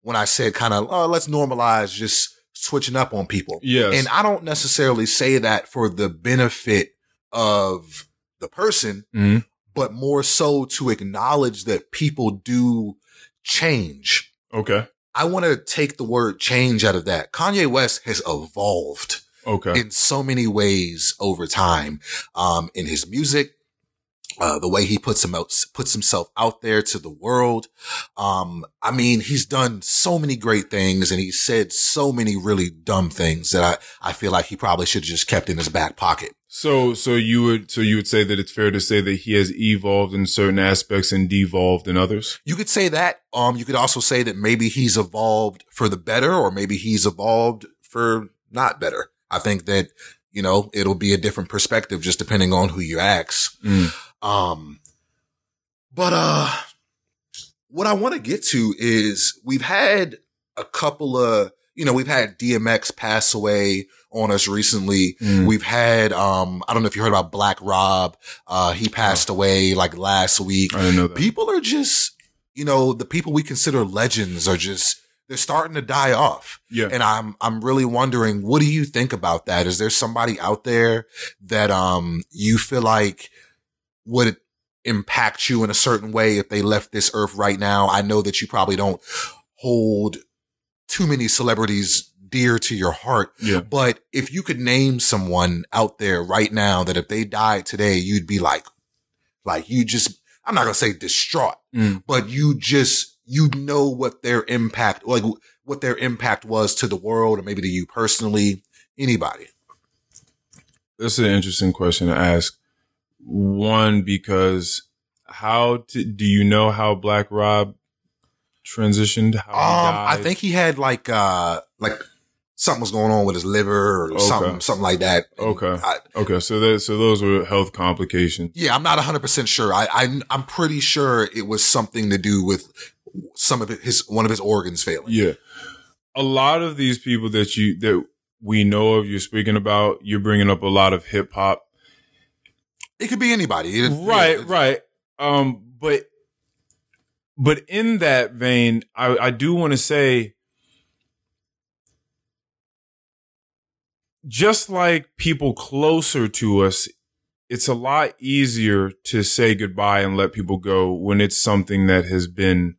when I said kind of, oh, let's normalize just switching up on people. Yes. And I don't necessarily say that for the benefit of the person, mm-hmm. but more so to acknowledge that people do change. Okay. I want to take the word change out of that. Kanye West has evolved okay. in so many ways over time, um, in his music, uh, the way he puts him out, puts himself out there to the world. Um, I mean, he's done so many great things and he said so many really dumb things that I, I feel like he probably should have just kept in his back pocket. So, so you would, so you would say that it's fair to say that he has evolved in certain aspects and devolved in others? You could say that. Um, you could also say that maybe he's evolved for the better, or maybe he's evolved for not better. I think that, you know, it'll be a different perspective just depending on who you ask. Mm. Um, but, uh, what I want to get to is we've had a couple of, you know, we've had D M X pass away on us recently. Mm. We've had, um, I don't know if you heard about Black Rob. Uh, he passed oh. away like last week. I didn't know that. People are just, you know, the people we consider legends are just, they're starting to die off. Yeah. And I'm, I'm really wondering, what do you think about that? Is there somebody out there that, um, you feel like would impact you in a certain way if they left this earth right now? I know that you probably don't hold too many celebrities dear to your heart. Yeah. But if you could name someone out there right now that if they died today, you'd be like, like you just, I'm not going to say distraught, mm. but you just, you know what their impact, like what their impact was to the world, or maybe to you personally, anybody. That's an interesting question to ask. One, because how to, do you know how Black Rob transitioned? How um, he died? I think he had like, uh, like something was going on with his liver or okay. something, something like that. Okay. I, okay. So that, so those were health complications. Yeah. I'm not a hundred percent sure. I, I, I'm pretty sure it was something to do with some of his, one of his organs failing. Yeah. A lot of these people that you, that we know of, you're speaking about, you're bringing up a lot of hip hop. It could be anybody. It, right. Yeah, right. Um, but, but in that vein, I, I do want to say, just like people closer to us, it's a lot easier to say goodbye and let people go when it's something that has been,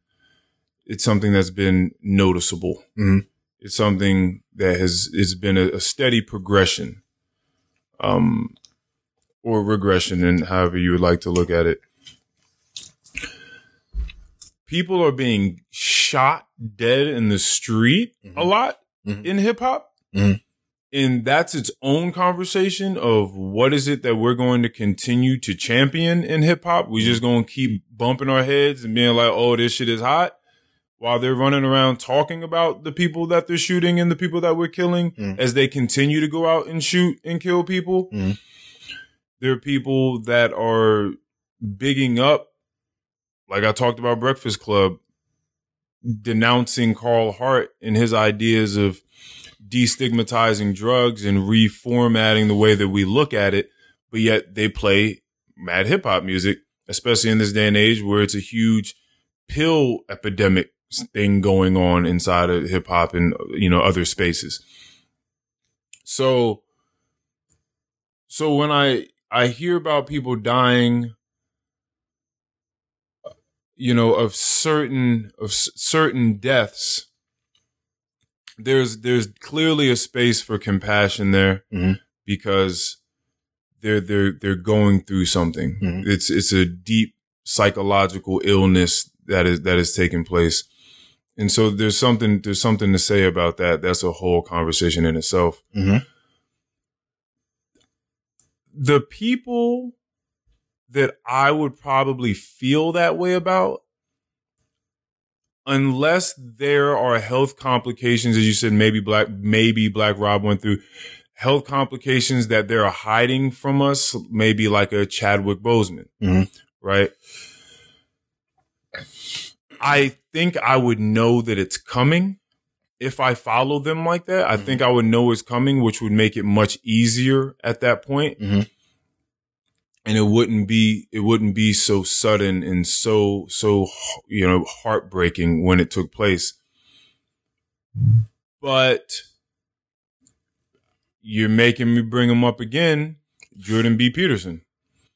it's something that's been noticeable. Mm-hmm. It's something that has, it's been a, a steady progression, um, or regression, and however you would like to look at it. People are being shot dead in the street mm-hmm. a lot mm-hmm. in hip hop. Mm-hmm. And that's its own conversation of what is it that we're going to continue to champion in hip hop? We're just going to keep bumping our heads and being like, oh, this shit is hot, while they're running around talking about the people that they're shooting and the people that we're killing mm. as they continue to go out and shoot and kill people. Mm. There are people that are bigging up, like I talked about Breakfast Club, denouncing Carl Hart and his ideas of destigmatizing drugs and reformatting the way that we look at it. But yet they play mad hip hop music, especially in this day and age where it's a huge pill epidemic thing going on inside of hip hop and, you know, other spaces. So, so when I, I hear about people dying, you know, of certain, of s- certain deaths, There's there's clearly a space for compassion there mm-hmm. because they're they're they're going through something. Mm-hmm. It's it's a deep psychological illness that is that is taking place, and so there's something there's something to say about that. That's a whole conversation in itself. Mm-hmm. The people that I would probably feel that way about, unless there are health complications, as you said, maybe Black, maybe Black Rob went through health complications that they're hiding from us, maybe like a Chadwick Boseman, mm-hmm. right? I think I would know that it's coming if I follow them like that. I mm-hmm. think I would know it's coming, which would make it much easier at that point. Mm-hmm. And it wouldn't be, it wouldn't be so sudden and so, so, you know, heartbreaking when it took place. But you're making me bring him up again. Jordan B. Peterson.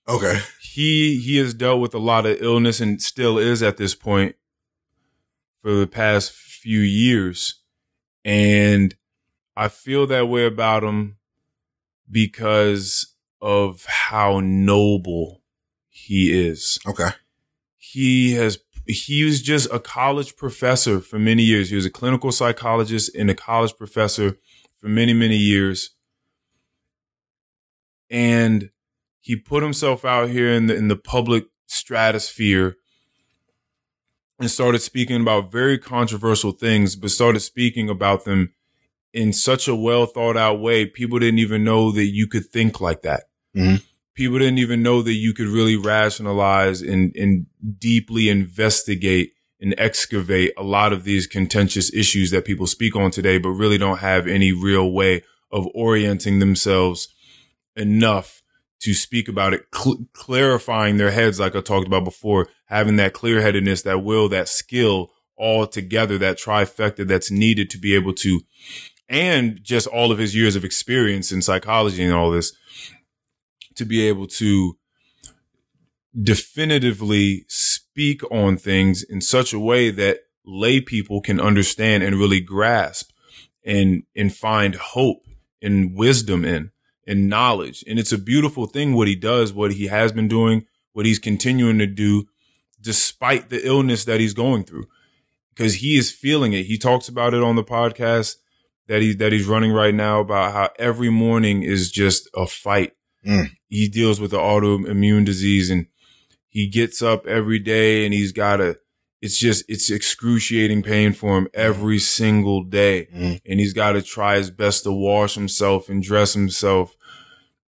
Okay. He, he has dealt with a lot of illness and still is at this point for the past few years. And I feel that way about him because of how noble he is. Okay. He has, he was just a college professor for many years. He was a clinical psychologist and a college professor for many, many years. And he put himself out here in the, in the public stratosphere and started speaking about very controversial things, but started speaking about them in such a well thought out way. People didn't even know that you could think like that. Mm-hmm. People didn't even know that you could really rationalize and, and deeply investigate and excavate a lot of these contentious issues that people speak on today, but really don't have any real way of orienting themselves enough to speak about it, cl- clarifying their heads, like I talked about before, having that clear-headedness, that will, that skill all together, that trifecta that's needed to be able to, and just all of his years of experience in psychology and all this, to be able to definitively speak on things in such a way that lay people can understand and really grasp and and find hope and wisdom in and knowledge. And it's a beautiful thing what he does, what he has been doing, what he's continuing to do despite the illness that he's going through, because he is feeling it. He talks about it on the podcast that he that he's running right now about how every morning is just a fight. Mm. He deals with an autoimmune disease and he gets up every day and he's got a, it's just, it's excruciating pain for him every single day. Mm. And he's got to try his best to wash himself and dress himself.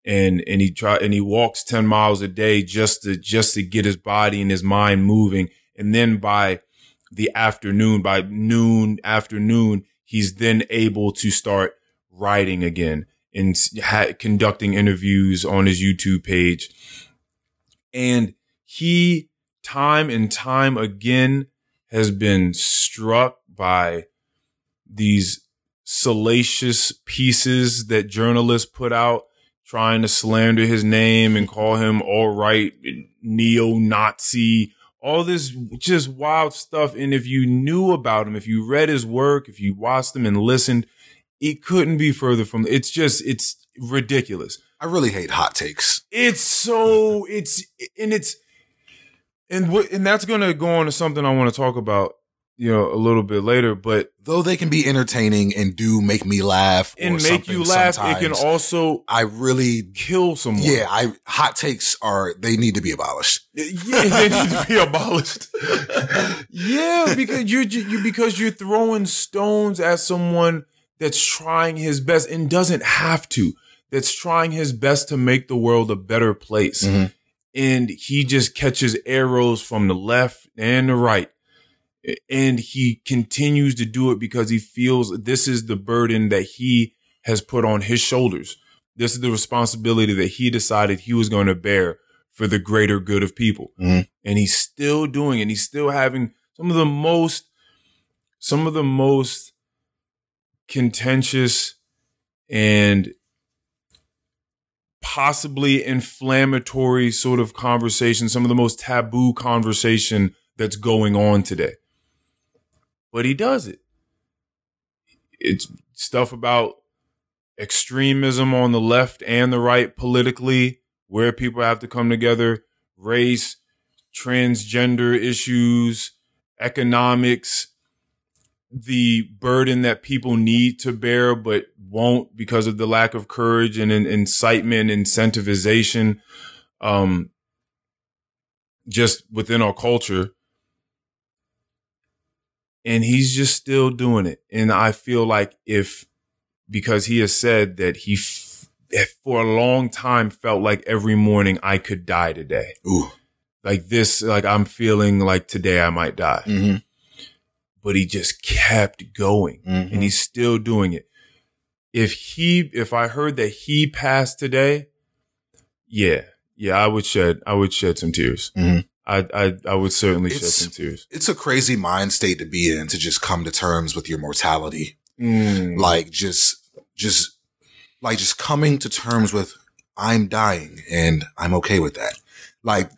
And, and he try, and he walks ten miles a day just to, just to get his body and his mind moving. And then by the afternoon, by noon, afternoon, he's then able to start writing again and ha- conducting interviews on his YouTube page. And he, time and time again, has been struck by these salacious pieces that journalists put out trying to slander his name and call him alt-right, neo-Nazi, all this just wild stuff. And if you knew about him, if you read his work, if you watched him and listened, it couldn't be further from, it's just, it's ridiculous. I really hate hot takes. It's so, it's, and it's, and what, and that's going to go on to something I want to talk about, you know, a little bit later. But though they can be entertaining and do make me laugh or and make you laugh, it can also I really kill someone. Yeah, I hot takes are they need to be abolished. Yeah, they need to be abolished. Yeah, because you're you because you're throwing stones at someone that's trying his best and doesn't have to. That's trying his best to make the world a better place. Mm-hmm. And he just catches arrows from the left and the right. And he continues to do it because he feels this is the burden that he has put on his shoulders. This is the responsibility that he decided he was going to bear for the greater good of people. Mm-hmm. And he's still doing it. And he's still having some of the most, some of the most contentious and possibly inflammatory sort of conversation, some of the most taboo conversation that's going on today. But he does it. It's stuff about extremism on the left and the right politically, where people have to come together, race, transgender issues, economics, the burden that people need to bear but won't because of the lack of courage and, and incitement, incentivization, um, just within our culture. And he's just still doing it. And I feel like if, because he has said that he f- for a long time felt like every morning I could die today. Ooh. Like this, like I'm feeling like today I might die. Mm-hmm. But he just kept going, mm-hmm. and he's still doing it. If he, if I heard that he passed today, yeah, yeah, I would shed, I would shed some tears. Mm-hmm. I, I, I would certainly it's, shed some tears. It's a crazy mind state to be in, to just come to terms with your mortality, mm. like just, just, like just coming to terms with I'm dying and I'm okay with that. Like,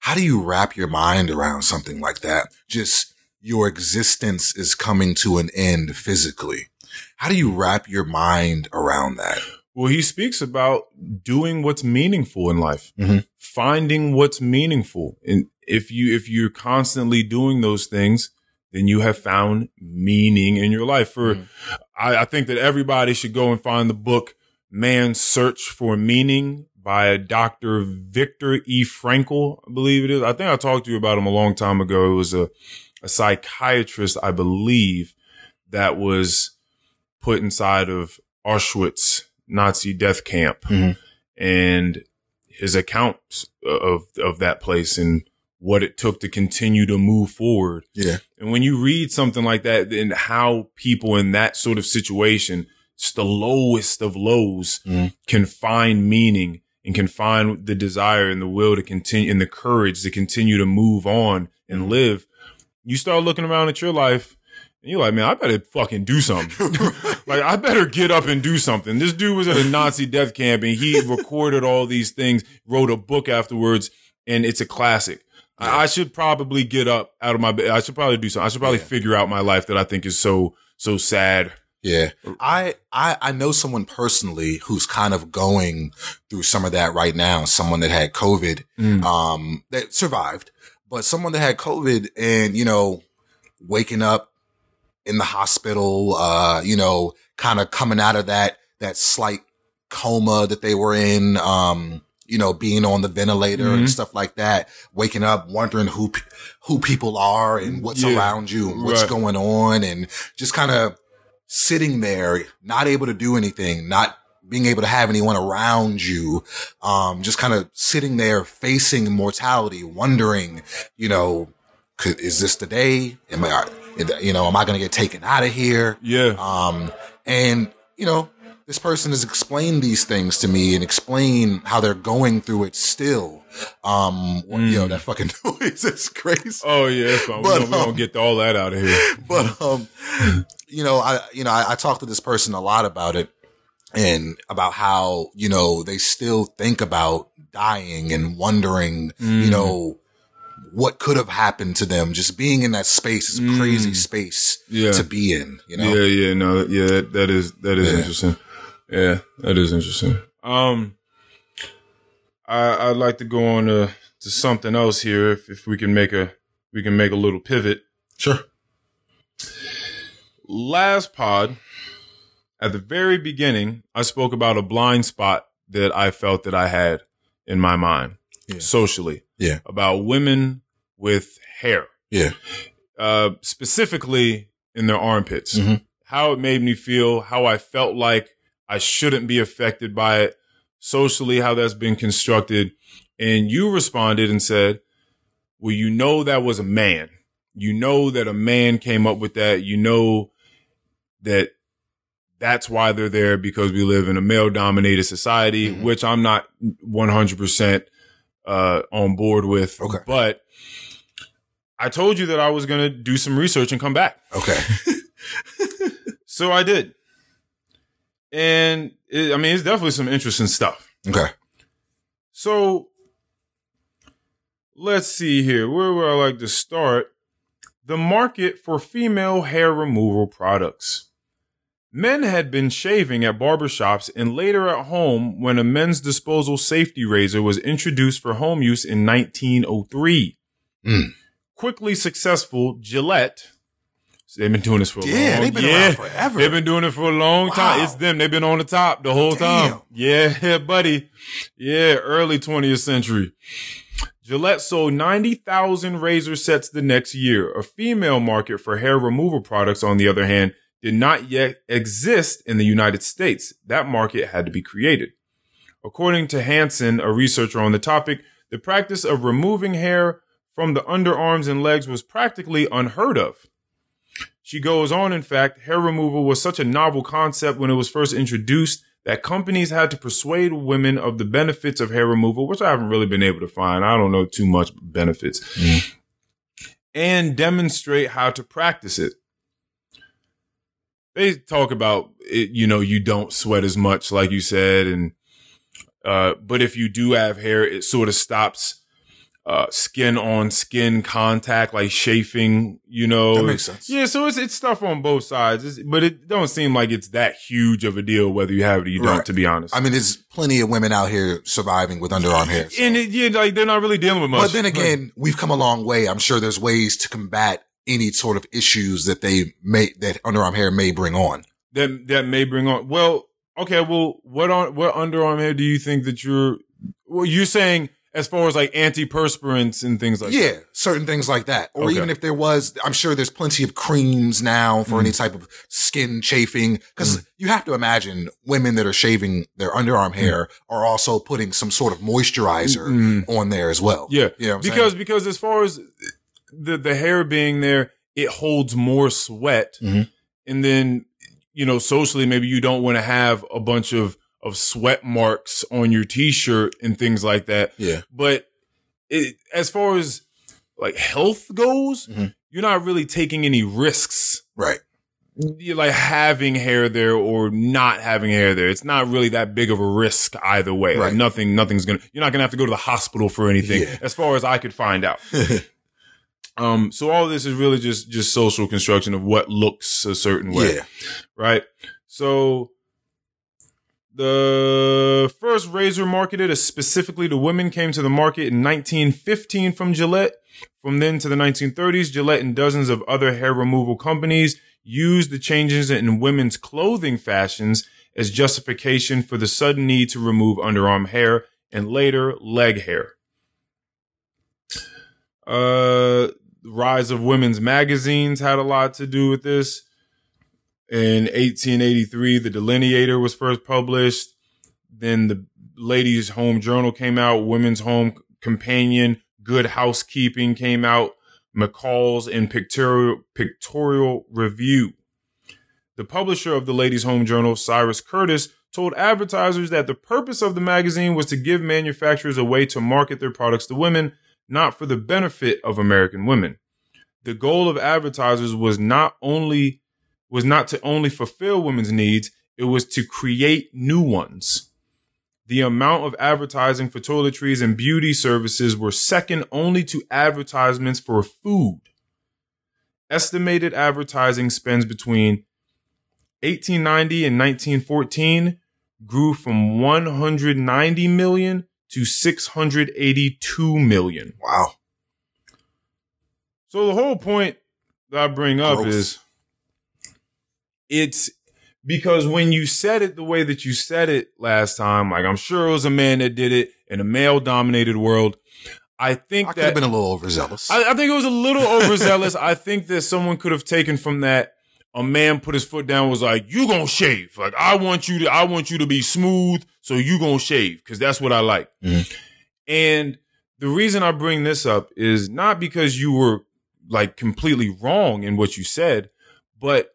how do you wrap your mind around something like that? Just. Your existence is coming to an end physically. How do you wrap your mind around that? Well, he speaks about doing what's meaningful in life, mm-hmm. finding what's meaningful. And if you, if you're constantly doing those things, then you have found meaning in your life. For, mm-hmm. I, I think that everybody should go and find the book, Man's Search for Meaning by Doctor Victor E. Frankl, I believe it is. I think I talked to you about him a long time ago. It was a, a psychiatrist, I believe, that was put inside of Auschwitz Nazi death camp, mm-hmm. and his accounts of, of that place and what it took to continue to move forward. Yeah. And when you read something like that and how people in that sort of situation, just the lowest of lows, mm. can find meaning and can find the desire and the will to continue and the courage to continue to move on and live. You start looking around at your life and you're like, man, I better fucking do something. Like, I better get up and do something. This dude was at a Nazi death camp and he recorded all these things, wrote a book afterwards, and it's a classic. I should probably get up out of my bed. I should probably do something. I should probably yeah. figure out my life that I think is so, so sad. Yeah. I, I, I know someone personally who's kind of going through some of that right now. Someone that had COVID, mm. um, that survived, but someone that had COVID and, you know, waking up in the hospital, uh, you know, kind of coming out of that, that slight coma that they were in, um, you know, being on the ventilator mm-hmm. and stuff like that, waking up, wondering who, pe- who people are and what's yeah. around you and what's right. going on, and just kind of sitting there, not able to do anything, not being able to have anyone around you. Um, just kind of sitting there facing mortality, wondering, you know, could, is this the day? Am I, you know, am I going to get taken out of here? Yeah. Um, and you know, this person has explained these things to me and explained how they're going through it still. Um, mm. You know, that fucking noise is crazy. Oh, yeah. That's fine. But, we're going um, to get all that out of here. But, um, you know, I, you know, I, I talked to this person a lot about it and about how, you know, they still think about dying and wondering, mm. you know, what could have happened to them. Just being in that space is a mm. crazy space yeah. to be in, you know? Yeah, yeah, no, yeah, that, that is, that is yeah. interesting. Yeah, that is interesting. Um, I, I'd like to go on to, to something else here. If, if we can make a, we can make a little pivot. Sure. Last pod, at the very beginning, I spoke about a blind spot that I felt that I had in my mind yeah. socially. Yeah. About women with hair. Yeah. Uh, specifically in their armpits. Mm-hmm. How it made me feel, how I felt like I shouldn't be affected by it socially, how that's been constructed. And you responded and said, well, you know, that was a man, you know, that a man came up with that, you know, that that's why they're there, because we live in a male dominated society, mm-hmm. which I'm not one hundred percent uh, on board with, okay. but I told you that I was going to do some research and come back. Okay. So I did. And it, I mean, it's definitely some interesting stuff. Okay. So let's see here. Where would I like to start? The market for female hair removal products. Men had been shaving at barbershops and later at home when a men's disposal safety razor was introduced for home use in nineteen oh three. Mm. Quickly successful, Gillette. They've been doing this for a yeah, long time. Yeah, they've been yeah. around forever. They've been doing it for a long wow. time. It's them. They've been on the top the whole Damn. time. Yeah, buddy. Yeah, early twentieth century. Gillette sold ninety thousand razor sets the next year. A female market for hair removal products, on the other hand, did not yet exist in the United States. That market had to be created. According to Hansen, a researcher on the topic, the practice of removing hair from the underarms and legs was practically unheard of. She goes on, in fact, hair removal was such a novel concept when it was first introduced that companies had to persuade women of the benefits of hair removal, which I haven't really been able to find. I don't know too much benefits. Mm-hmm. And demonstrate how to practice it. They talk about it, you know, you don't sweat as much, like you said. And, uh, but if you do have hair, it sort of stops Uh, skin on skin contact, like chafing, you know. That makes sense. Yeah, so it's it's stuff on both sides, it's, but it don't seem like it's that huge of a deal whether you have it or you right. don't, to be honest. I mean, there's plenty of women out here surviving with underarm hair. So. And it, yeah, like they're not really dealing with much. But then again, we've come a long way. I'm sure there's ways to combat any sort of issues that they may, that underarm hair may bring on. That, that may bring on. Well, okay, well, what on, what underarm hair do you think that you're, well, you're saying as far as like antiperspirants and things like yeah, that. Yeah, certain things like that. Or okay. even if there was, I'm sure there's plenty of creams now for mm. any type of skin chafing. Because mm. you have to imagine women that are shaving their underarm hair mm. are also putting some sort of moisturizer mm. on there as well. Yeah, you know what I'm because saying? Because as far as the, the hair being there, it holds more sweat. Mm-hmm. And then, you know, socially, maybe you don't want to have a bunch of of sweat marks on your t-shirt and things like that. Yeah. But it, as far as like health goes, mm-hmm. you're not really taking any risks. Right. You're like having hair there or not having hair there. It's not really that big of a risk either way. Right. Like nothing, nothing's going to, you're not going to have to go to the hospital for anything yeah. as far as I could find out. Um, so all of this is really just, just social construction of what looks a certain way. Yeah. Right. So the first razor marketed specifically to women came to the market in nineteen fifteen from Gillette. From then to the nineteen thirties, Gillette and dozens of other hair removal companies used the changes in women's clothing fashions as justification for the sudden need to remove underarm hair and later leg hair. Uh, the rise of women's magazines had a lot to do with this. In eighteen eighty-three, The Delineator was first published. Then The Ladies' Home Journal came out. Women's Home Companion, Good Housekeeping came out. McCall's and Pictorial, Pictorial Review. The publisher of The Ladies' Home Journal, Cyrus Curtis, told advertisers that the purpose of the magazine was to give manufacturers a way to market their products to women, not for the benefit of American women. The goal of advertisers was not only was not to only fulfill women's needs, it was to create new ones. The amount of advertising for toiletries and beauty services were second only to advertisements for food. Estimated advertising spends between eighteen ninety and nineteen fourteen grew from one hundred ninety million to six hundred eighty-two million. Wow. So the whole point that I bring up Gross. is it's because when you said it the way that you said it last time, like I'm sure it was a man that did it in a male-dominated world. I think I that... I could have been a little overzealous. I, I think it was a little overzealous. I think that someone could have taken from that a man put his foot down and was like, you gonna shave. Like, I want you to, I want you to be smooth, so you gonna shave, because that's what I like. Mm-hmm. And the reason I bring this up is not because you were like completely wrong in what you said, but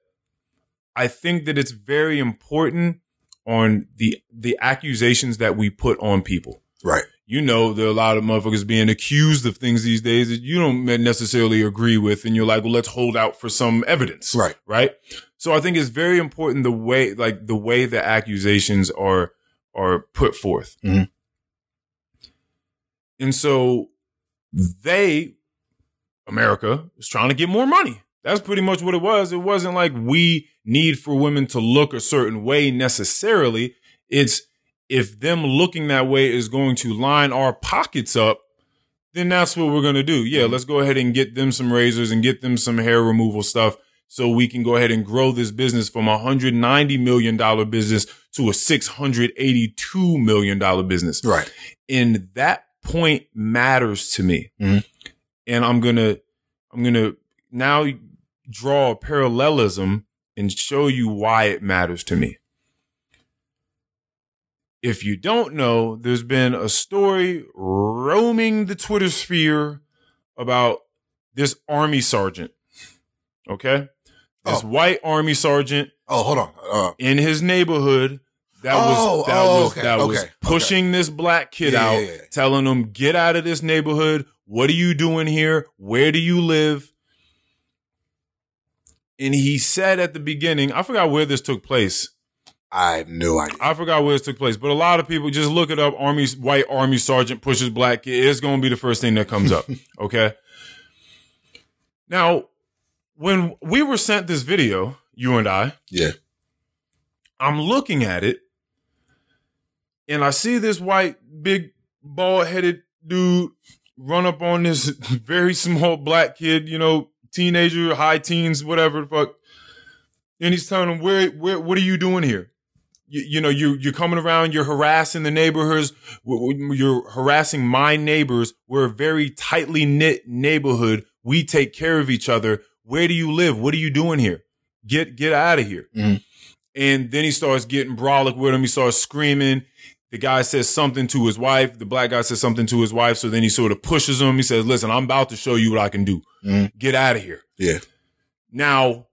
I think that it's very important on the the accusations that we put on people. Right. You know, there are a lot of motherfuckers being accused of things these days that you don't necessarily agree with. And you're like, well, let's hold out for some evidence. Right. Right. So I think it's very important the way, like the way the accusations are, are put forth. Mm-hmm. And so they, America was trying to get more money. That's pretty much what it was. It wasn't like we need for women to look a certain way necessarily. It's if them looking that way is going to line our pockets up, then that's what we're going to do. Yeah, let's go ahead and get them some razors and get them some hair removal stuff so we can go ahead and grow this business from a one hundred ninety million dollars business to a six hundred eighty-two million dollars business. Right. And that point matters to me. Mm-hmm. And I'm going to, I'm going to now draw a parallelism and show you why it matters to me. If you don't know, there's been a story roaming the Twitter sphere about this army sergeant. Okay? This oh. white army sergeant. Oh, hold on. Uh, in his neighborhood that oh, was that oh, was okay, that okay, was pushing okay. this black kid yeah, out, yeah, yeah. telling him, "Get out of this neighborhood. What are you doing here? Where do you live?" And he said at the beginning, I forgot where this took place. I have no idea. I forgot where this took place. But a lot of people, just look it up. Army White army sergeant pushes black kid. It's going to be the first thing that comes up. Okay? Now, when we were sent this video, you and I. Yeah. I'm looking at it. And I see this white, big, bald-headed dude run up on this very small black kid, you know, teenager, high teens, whatever the fuck. And he's telling him, where, where, what are you doing here? you, you know, you, you're coming around, you're harassing the neighborhoods, you're harassing my neighbors. We're a very tightly knit neighborhood. We take care of each other. Where do you live? What are you doing here? Get, get out of here. Mm. And then he starts getting brolic with him. He starts screaming. The guy says something to his wife. The black guy says something to his wife. So then he sort of pushes him. He says, listen, I'm about to show you what I can do. Mm. Get out of here. Yeah. Now,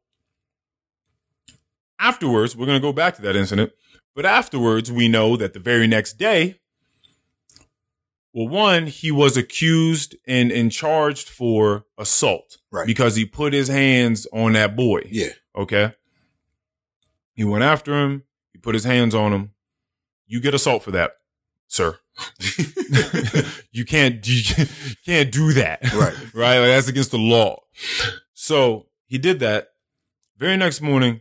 afterwards, we're going to go back to that incident. But afterwards, we know that the very next day, well, one, he was accused and, and charged for assault. Right. Because he put his hands on that boy. Yeah. Okay. He went after him. He put his hands on him. You get assault for that, sir. you can't you can't do that. Right. Right? Like, that's against the law. So he did that. Very next morning,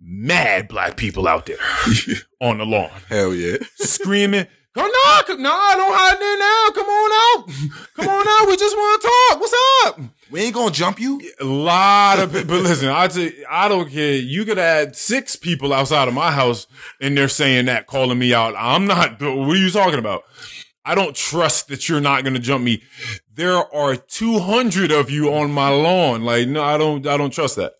mad black people out there on the lawn. Hell yeah. Screaming, no, no, don't hide there now. Come on out. Come on out. We just want to talk. What's up? We ain't going to jump you. A lot of people. But listen, I, t- I don't care. You could add six people outside of my house and they're saying that, calling me out. I'm not. What are you talking about? I don't trust that you're not going to jump me. There are two hundred of you on my lawn. Like, no, I don't, I don't trust that.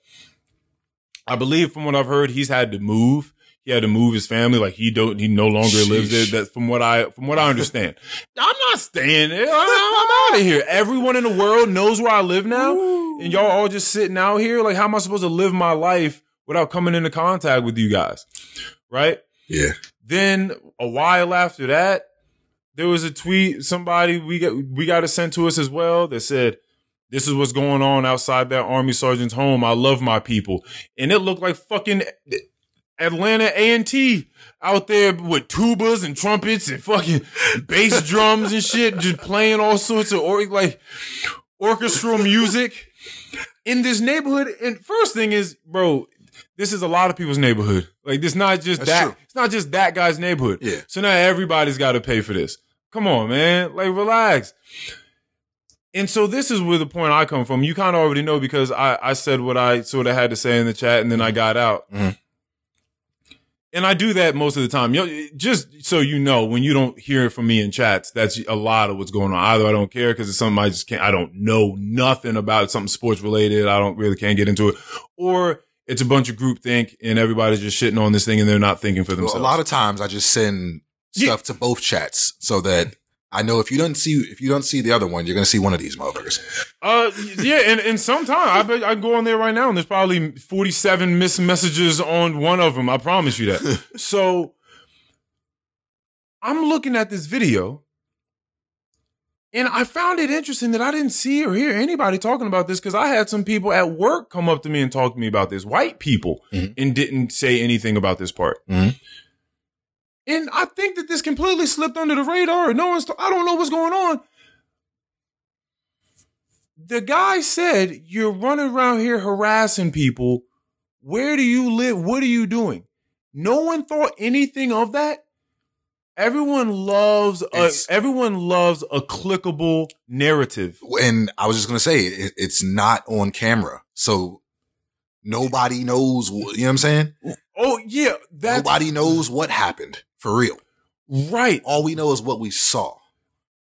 I believe from what I've heard, he's had to move. He had to move his family. Like, he don't, he no longer Sheesh. lives there. That's from what I, from what I understand. I'm not staying there. I'm, I'm out of here. Everyone in the world knows where I live now. Ooh. And y'all all just sitting out here. Like, how am I supposed to live my life without coming into contact with you guys? Right? Yeah. Then a while after that, there was a tweet. Somebody we got, we got it sent to us as well that said, this is what's going on outside that army sergeant's home. I love my people. And it looked like fucking Atlanta A and T out there with tubas and trumpets and fucking bass drums and shit, just playing all sorts of or- like orchestral music in this neighborhood. And first thing is, bro, this is a lot of people's neighborhood. Like, this not just That's that. True. It's not just that guy's neighborhood. Yeah. So now everybody's got to pay for this. Come on, man. Like, relax. And so this is where the point I come from. You kind of already know because I, I said what I sort of had to say in the chat and then I got out. Mm-hmm. And I do that most of the time. You know, just so you know, when you don't hear it from me in chats, that's a lot of what's going on. Either I don't care because it's something I just can't, I don't know nothing about. It's something sports related. I don't really can't get into it. Or it's a bunch of groupthink and everybody's just shitting on this thing and they're not thinking for themselves. Well, a lot of times I just send stuff yeah. to both chats so that I know if you don't see, if you don't see the other one, you're going to see one of these motherfuckers. Uh, yeah. And, and sometimes I bet I go on there right now and there's probably forty-seven missed messages on one of them. I promise you that. So I'm looking at this video and I found it interesting that I didn't see or hear anybody talking about this. Cause I had some people at work come up to me and talk to me about this, white people, mm-hmm. and didn't say anything about this part. Mm-hmm. And I think that this completely slipped under the radar. No one's, t- I don't know what's going on. The guy said, you're running around here harassing people. Where do you live? What are you doing? No one thought anything of that. Everyone loves a, everyone loves a clickable narrative. And I was just going to say, it, it's not on camera. So nobody knows, you know what I'm saying? Oh, yeah. That's, nobody knows what happened. For real. Right. All we know is what we saw.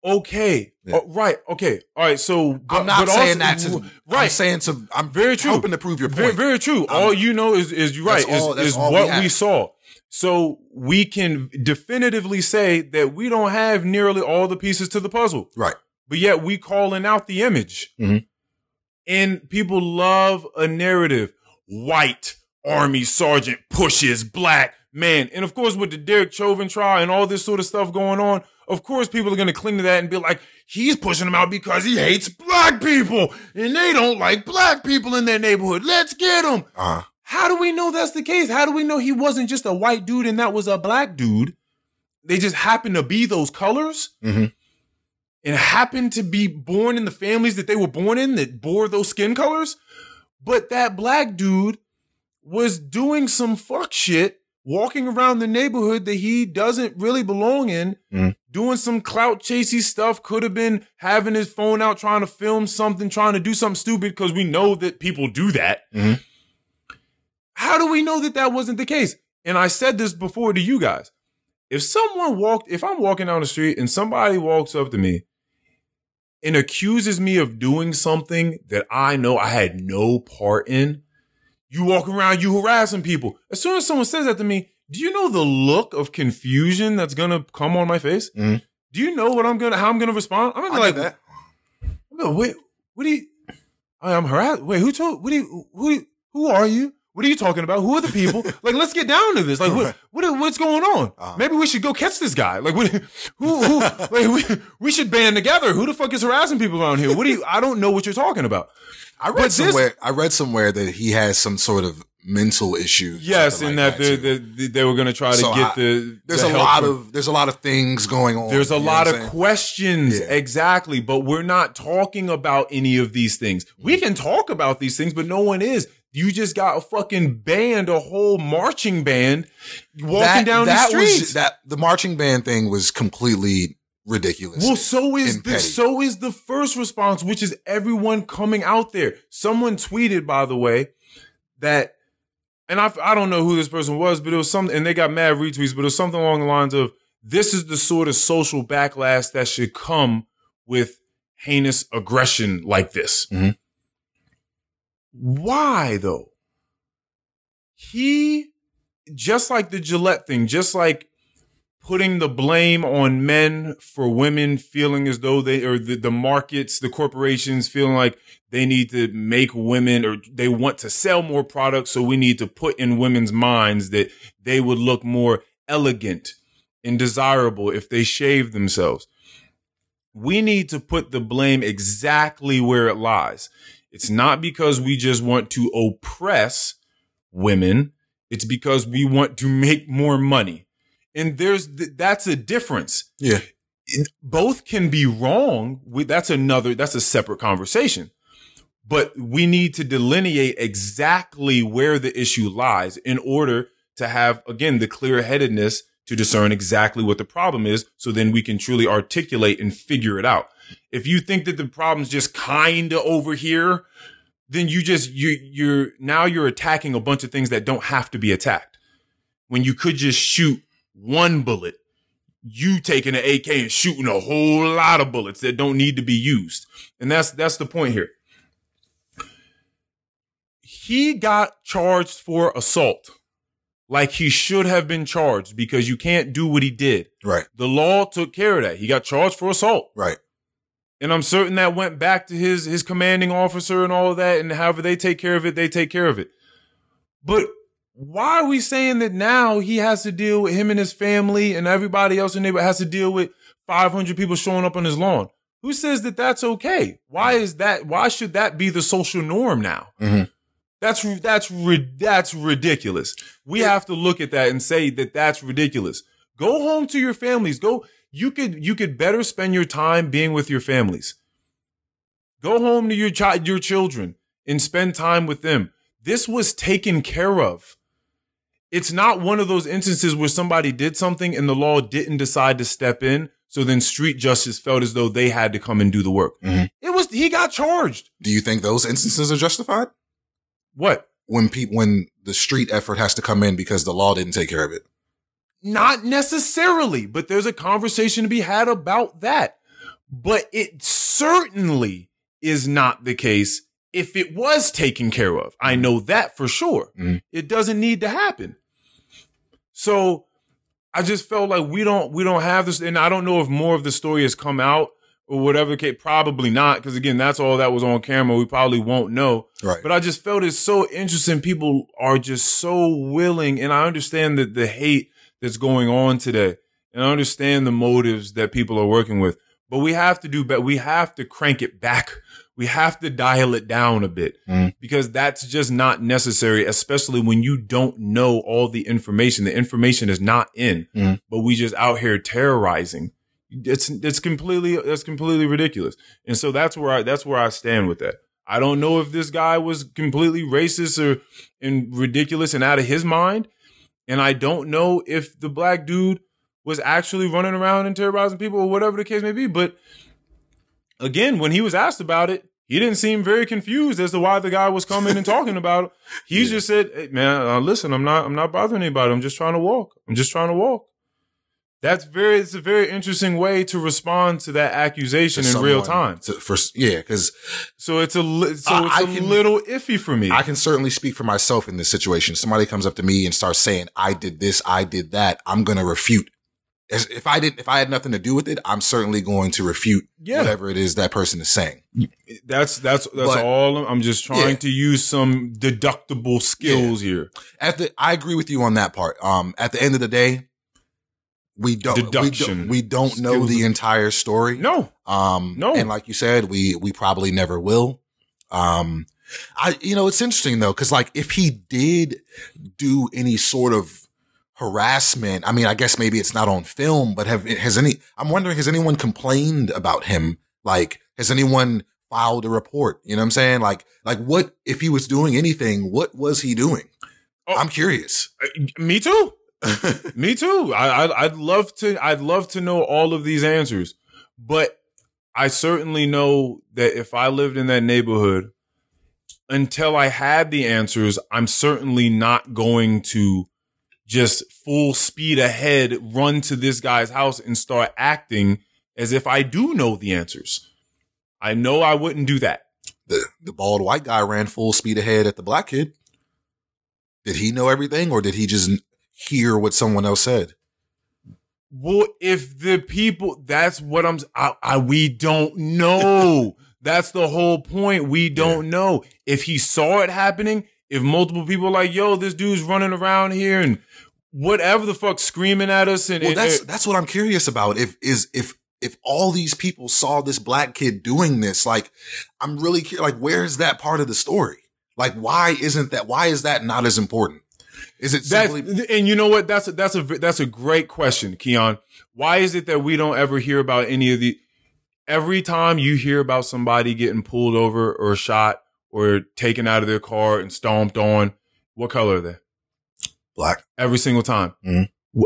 Okay. Yeah. Oh, right. Okay. All right. So but, I'm not but saying also, that. To, right. I'm saying to. I'm very true. Hoping to prove your point. Very, very true. I'm, all you know is is you right. That's all, is, that's is all what we, we saw. So we can definitively say that we don't have nearly all the pieces to the puzzle. Right. But yet we calling out the image, mm-hmm. and people love a narrative. White army sergeant pushes black man. And of course, with the Derek Chauvin trial and all this sort of stuff going on, of course, people are going to cling to that and be like, he's pushing them out because he hates black people and they don't like black people in their neighborhood. Let's get him. Uh-huh. How do we know that's the case? How do we know he wasn't just a white dude and that was a black dude? They just happened to be those colors, mm-hmm. and happened to be born in the families that they were born in that bore those skin colors. But that black dude was doing some fuck shit, walking around the neighborhood that he doesn't really belong in, mm. doing some clout chasey stuff, could have been having his phone out, trying to film something, trying to do something stupid, because we know that people do that. Mm. How do we know that that wasn't the case? And I said this before to you guys. If someone walked, if I'm walking down the street and somebody walks up to me and accuses me of doing something that I know I had no part in, you walk around, you harassing people. As soon as someone says that to me, do you know the look of confusion that's going to come on my face? Mm. Do you know what I'm going to, how I'm going to respond? I'm going to be like, that. No, wait, what do you, I'm harassed. Wait, who told, what do you, who, who are you? What are you talking about? Who are the people? Like, let's get down to this. Like, what, what what's going on? Uh-huh. Maybe we should go catch this guy. Like, what, who, who like, we, we should band together. Who the fuck is harassing people around here? What do you, I don't know what you're talking about. I read but somewhere, this, I read somewhere that he has some sort of mental issues. Yes, and like that, that they, they, they were going to try to so get I, the, there's the a lot from. of, there's a lot of things going on. There's a lot of questions. Yeah. Exactly. But we're not talking about any of these things. We can talk about these things, but no one is. You just got a fucking band, a whole marching band walking that, down that the streets. Was, that, the marching band thing was completely ridiculous. Well, so is the, so is the first response, which is everyone coming out there. Someone tweeted, by the way, that, and I, I don't know who this person was, but it was something, and they got mad retweets, but it was something along the lines of, this is the sort of social backlash that should come with heinous aggression like this. Mm-hmm. Why though? He, just like the Gillette thing, just like putting the blame on men for women feeling as though they, or the, the markets, the corporations feeling like they need to make women, or they want to sell more products. So we need to put in women's minds that they would look more elegant and desirable if they shaved themselves. We need to put the blame exactly where it lies. It's not because we just want to oppress women. It's because we want to make more money. And there's th- that's a difference. Yeah. It, both can be wrong. We, that's another, that's a separate conversation. But we need to delineate exactly where the issue lies in order to have, again, the clear-headedness to discern exactly what the problem is, so then we can truly articulate and figure it out. If you think that the problem's just kind of over here, then you just, you, you're, now you're attacking a bunch of things that don't have to be attacked. When you could just shoot one bullet, you taking an A K and shooting a whole lot of bullets that don't need to be used. And that's, that's the point here. He got charged for assault. Like he should have been charged, because you can't do what he did. Right. The law took care of that. He got charged for assault. Right. And I'm certain that went back to his, his commanding officer and all of that. And however they take care of it, they take care of it. But why are we saying that now he has to deal with, him and his family and everybody else in the neighborhood has to deal with five hundred people showing up on his lawn? Who says that that's okay? Why is that? Why should that be the social norm now? Mm-hmm. That's, that's, that's ridiculous. We have to look at that and say that that's ridiculous. Go home to your families. Go. You could, you could better spend your time being with your families. Go home to your child, your children, and spend time with them. This was taken care of. It's not one of those instances where somebody did something and the law didn't decide to step in. So then street justice felt as though they had to come and do the work. Mm-hmm. It was, he got charged. Do you think those instances are justified? What? When people, when the street effort has to come in because the law didn't take care of it. Not necessarily, but there's a conversation to be had about that. But it certainly is not the case if it was taken care of. I know that for sure. Mm-hmm. It doesn't need to happen. So I just felt like we don't, we don't have this. And I don't know if more of the story has come out or whatever. Probably not. Cause again, that's all that was on camera. We probably won't know. Right. But I just felt it's so interesting. People are just so willing. And I understand that the hate that's going on today, and I understand the motives that people are working with, but we have to do better. We have to crank it back. We have to dial it down a bit, mm. because that's just not necessary, especially when you don't know all the information. The information is not in, mm. but we just out here terrorizing. It's, it's completely, that's completely ridiculous. And so that's where I, that's where I stand with that. I don't know if this guy was completely racist or and ridiculous and out of his mind. And I don't know if the black dude was actually running around and terrorizing people or whatever the case may be. But again, when he was asked about it, He didn't seem very confused as to why the guy was coming and talking about it. He yeah. just said, hey, man, uh, listen, I'm not, I'm not bothering anybody. I'm just trying to walk. I'm just trying to walk. That's very, it's a very interesting way to respond to that accusation to in someone, real time. To, for, yeah. Cause so it's a, li- so I, it's I a can, little iffy for me. I can certainly speak for myself in this situation. Somebody comes up to me and starts saying, I did this, I did that. I'm going to refute. As if I didn't, if I had nothing to do with it, I'm certainly going to refute yeah. whatever it is that person is saying. That's that's that's but, all. I'm just trying yeah. to use some deductible skills yeah. here. At the, I agree with you on that part. Um, at the end of the day, we don't Deduction. we don't, we don't know the entire story. No, um, no, and like you said, we we probably never will. Um, I you know it's interesting though because like if he did do any sort of harassment. I mean, I guess maybe it's not on film, but have, has any, I'm wondering, has anyone complained about him? Like, has anyone filed a report? You know what I'm saying? Like, like what, if he was doing anything, what was he doing? Oh, I'm curious. Me too. me too. I, I, I'd love to, I'd love to know all of these answers, but I certainly know that if I lived in that neighborhood until I had the answers, I'm certainly not going to just full speed ahead, run to this guy's house and start acting as if I do know the answers. I know I wouldn't do that. The the bald white guy ran full speed ahead at the black kid. Did he know everything or did he just hear what someone else said? Well, if the people, that's what I'm, I, I, we don't know. That's the whole point. We don't yeah. know. If he saw it happening, if multiple people are like, yo, this dude's running around here and whatever the fuck screaming at us. And, well, and that's, that's what I'm curious about. If, is, if, if all these people saw this black kid doing this, like, I'm really curious, like, where's that part of the story? Like, why isn't that, why is that not as important? Is it simply? And you know what? That's a, that's a, that's a great question, Keon. Why is it that we don't ever hear about any of the, every time you hear about somebody getting pulled over or shot or taken out of their car and stomped on, what color are they? Black. Every single time. Mm-hmm.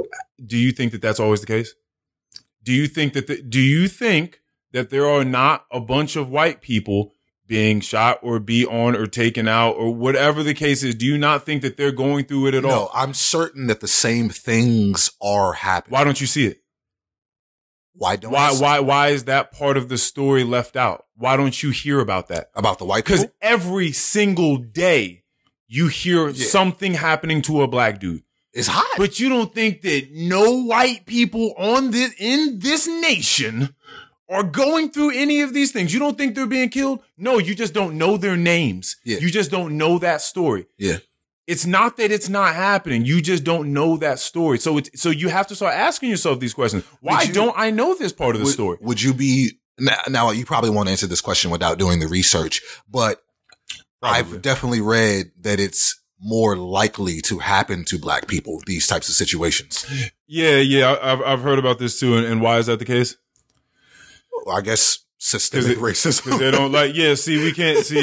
Do you think that that's always the case? Do you think that the, do you think that there are not a bunch of white people being shot or be on or taken out or whatever the case is? Do you not think that they're going through it at no, all? No, I'm certain that the same things are happening. Why don't you see it? Why don't why why why is that part of the story left out? Why don't you hear about that? About the white people? Because every single day you hear yeah. something happening to a black dude. It's hot. But you don't think that no white people on this in this nation are going through any of these things? You don't think they're being killed? No, you just don't know their names. Yeah. You just don't know that story. Yeah. It's not that it's not happening. You just don't know that story. So it's, so you have to start asking yourself these questions. Why you, don't I know this part of the would, story? Would you be now, now? You probably won't answer this question without doing the research, but probably. I've definitely read that it's more likely to happen to black people, these types of situations. Yeah. Yeah. I've, I've heard about this too. And, and why is that the case? Well, I guess systemic racism. They don't like, yeah, see, we can't see.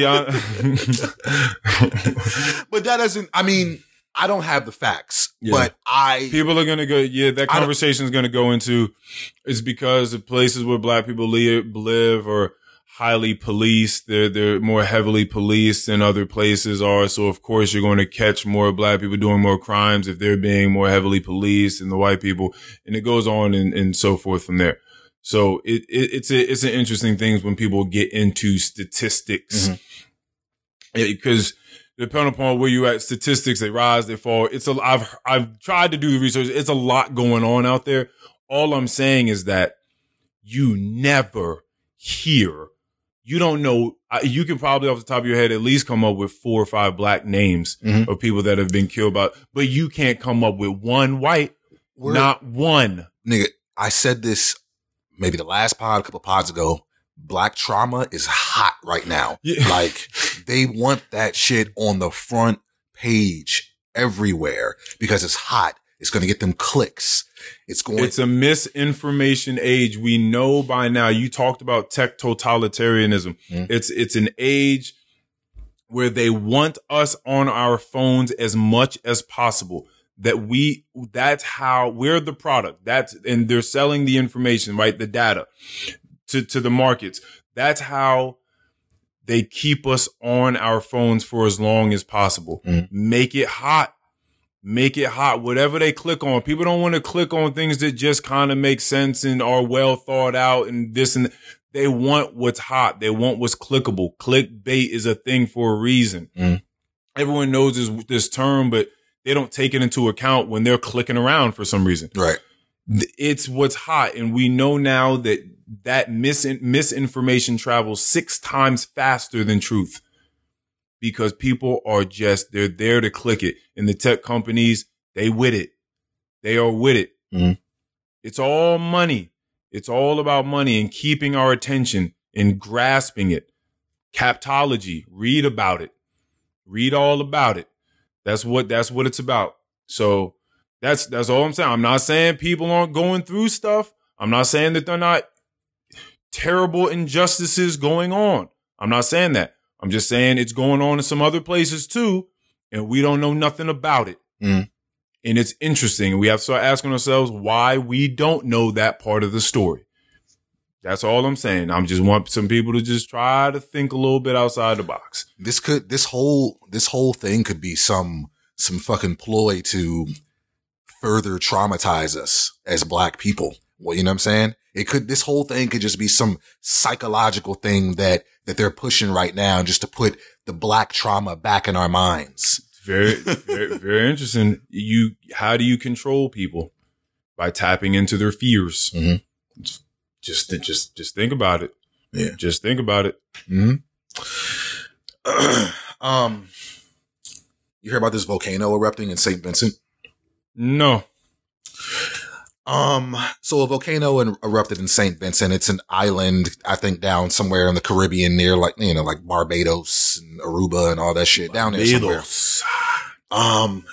But that doesn't, I mean, I don't have the facts, yeah. but I. People are going to go, yeah, that conversation is going to go into, it's because the places where black people live, live are highly policed. They're, they're more heavily policed than other places are. So of course you're going to catch more black people doing more crimes if they're being more heavily policed than the white people. And it goes on and, and so forth from there. So it, it it's a, it's an interesting thing when people get into statistics because mm-hmm. yeah, depending upon where you at, statistics, they rise, they fall. It's a, I've, I've tried to do the research. It's a lot going on out there. All I'm saying is that you never hear, you don't know. You can probably off the top of your head, at least come up with four or five black names mm-hmm. of people that have been killed by, but you can't come up with one white, Word. Not one. Nigga, I said this. Maybe the last pod, a couple pods ago, black trauma is hot right now. Yeah. Like they want that shit on the front page everywhere because it's hot. It's going to get them clicks. It's going. It's a misinformation age. We know by now. You talked about tech totalitarianism. Mm-hmm. It's it's an age where they want us on our phones as much as possible. That we, that's how we're the product. That's, and they're selling the information, right? The data to, to the markets. That's how they keep us on our phones for as long as possible. Mm-hmm. Make it hot. Make it hot. Whatever they click on. People don't want to click on things that just kind of make sense and are well thought out and this and that. They want what's hot. They want what's clickable. Clickbait is a thing for a reason. Mm. Everyone knows this, this term, but they don't take it into account when they're clicking around for some reason. Right. It's what's hot. And we know now that that mis- misinformation travels six times faster than truth because people are just, they're there to click it. And the tech companies, they with it. They are with it. Mm. It's all money. It's all about money and keeping our attention and grasping it. Captology, read about it. Read all about it. That's what that's what it's about. So that's that's all I'm saying. I'm not saying people aren't going through stuff. I'm not saying that they're not terrible injustices going on. I'm not saying that. I'm just saying it's going on in some other places too, and we don't know nothing about it. Mm. And it's interesting. We have to start asking ourselves why we don't know that part of the story. That's all I'm saying. I'm just want some people to just try to think a little bit outside the box. This could, this whole, this whole thing could be some, some fucking ploy to further traumatize us as black people. Well, you know what I'm saying? It could, this whole thing could just be some psychological thing that, that they're pushing right now just to put the black trauma back in our minds. Very, very, very interesting. You, how do you control people? By tapping into their fears. Mm-hmm. Just, just, just think about it. Yeah. Just think about it. Mm-hmm. um, you hear about this volcano erupting in Saint Vincent? No. Um, so a volcano erupted in Saint Vincent. It's an island, I think, down somewhere in the Caribbean near like, you know, like Barbados and Aruba and all that shit Barbados. Down there somewhere. Um,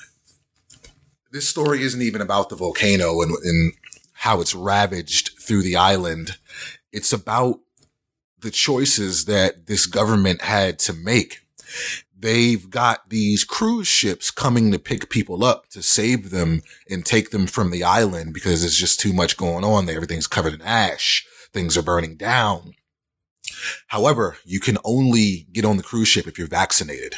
this story isn't even about the volcano and, and how it's ravaged through the island. It's about the choices that this government had to make. They've got these cruise ships coming to pick people up to save them and take them from the island because there's just too much going on there. Everything's covered in ash. Things are burning down. However, you can only get on the cruise ship if you're vaccinated.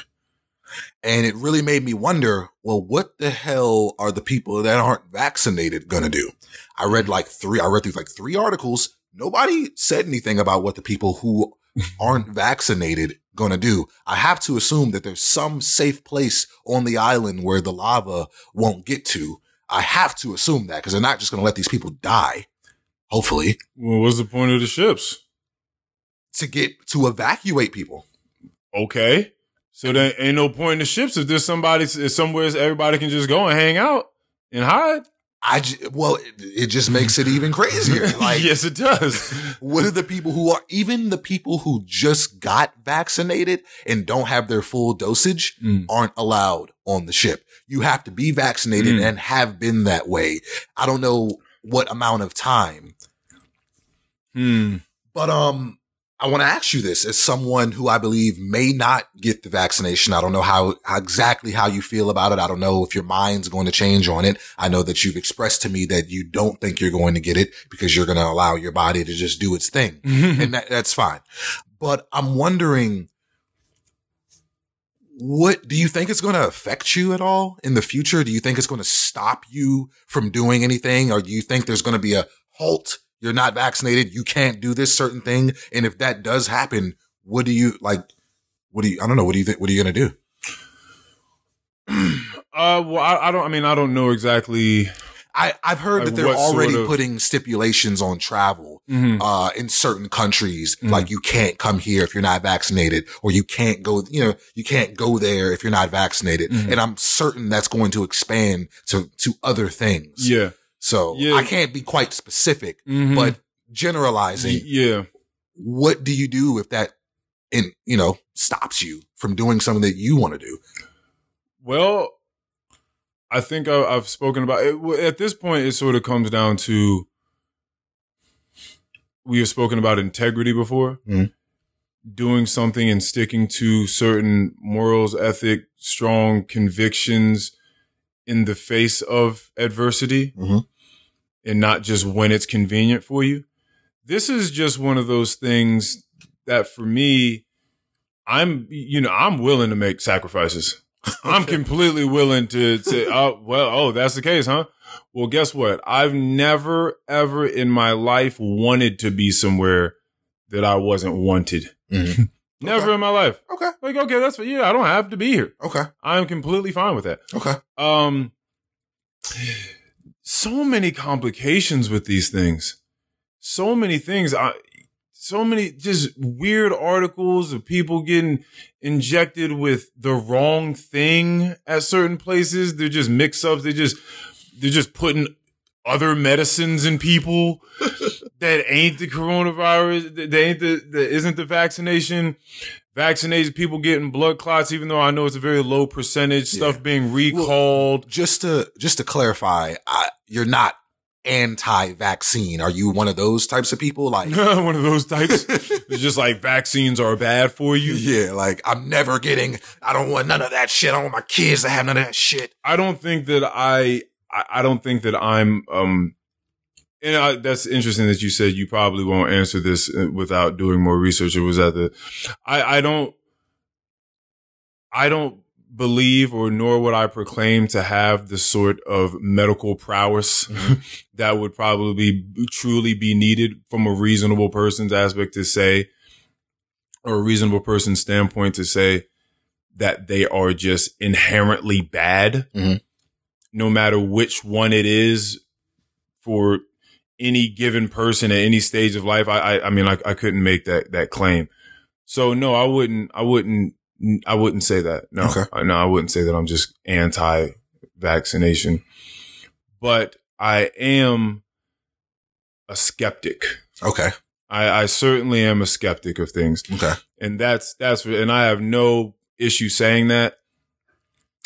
And it really made me wonder, well, what the hell are the people that aren't vaccinated going to do? I read like three, I read through like three articles. Nobody said anything about what the people who aren't vaccinated going to do. I have to assume that there's some safe place on the island where the lava won't get to. I have to assume that because they're not just going to let these people die. Hopefully. Well, what's the point of the ships? To get to evacuate people. Okay. So there ain't no point in the ships if there's somebody if somewhere everybody can just go and hang out and hide. I j- well, it, it just makes it even crazier. Like, yes, it does. What are the people who are, even the people who just got vaccinated and don't have their full dosage mm. aren't allowed on the ship. You have to be vaccinated mm. and have been that way. I don't know what amount of time. Mm. But um, I want to ask you this as someone who I believe may not get the vaccination. I don't know how, how exactly how you feel about it. I don't know if your mind's going to change on it. I know that you've expressed to me that you don't think you're going to get it because you're going to allow your body to just do its thing. And that, that's fine. But I'm wondering, what do you think it's going to affect you at all in the future? Do you think it's going to stop you from doing anything? Or do you think there's going to be a halt? You're not vaccinated. You can't do this certain thing. And if that does happen, what do you like? What do you, I don't know. What do you think? What are you going to do? Uh, well, I, I don't, I mean, I don't know exactly. I, I've heard like that they're already sort of putting stipulations on travel, mm-hmm. uh, in certain countries. Mm-hmm. Like you can't come here if you're not vaccinated, or you can't go, you know, you can't go there if you're not vaccinated. Mm-hmm. And I'm certain that's going to expand to, to other things. Yeah. So yeah. I can't be quite specific, mm-hmm. but generalizing, yeah. What do you do if that, in, you know, stops you from doing something that you want to do? Well, I think I, I've spoken about it. At this point, it sort of comes down to, we have spoken about integrity before, mm-hmm. doing something and sticking to certain morals, ethic, strong convictions in the face of adversity. Mm-hmm. And not just when it's convenient for you. This is just one of those things that for me, I'm, you know, I'm willing to make sacrifices. I'm completely willing to say, oh, well, oh, that's the case, huh? Well, guess what? I've never, ever in my life wanted to be somewhere that I wasn't wanted. Mm-hmm. Never okay. in my life. Okay. Like, okay, that's for you. Yeah, I don't have to be here. Okay. I'm completely fine with that. Okay. Um, so many complications with these things. So many things. I, So many just weird articles of people getting injected with the wrong thing at certain places. They're just mix-ups. They just they're just putting other medicines in people that ain't the coronavirus. That ain't the that isn't the vaccination. Vaccinated people getting blood clots, even though I know it's a very low percentage. Yeah. Stuff being recalled. Well, just to just to clarify, I, you're not anti-vaccine. Are you one of those types of people? Like one of those types. It's just like vaccines are bad for you. Yeah, like I'm never getting. I don't want none of that shit. I don't want my kids to have none of that shit. I don't think that I. I don't think that I'm. Um, and I, that's interesting that you said you probably won't answer this without doing more research. It was at the. I. I don't. I don't believe or nor would I proclaim to have the sort of medical prowess mm-hmm. that would probably be, truly be needed from a reasonable person's aspect to say, or a reasonable person's standpoint to say that they are just inherently bad, mm-hmm. no matter which one it is for any given person at any stage of life. I, I, I mean, I, I couldn't make that, that claim. So no, I wouldn't, I wouldn't, I wouldn't say that. No, okay. no, I wouldn't say that I'm just anti-vaccination, but I am a skeptic. Okay. I, I certainly am a skeptic of things. Okay. And that's, that's, and I have no issue saying that.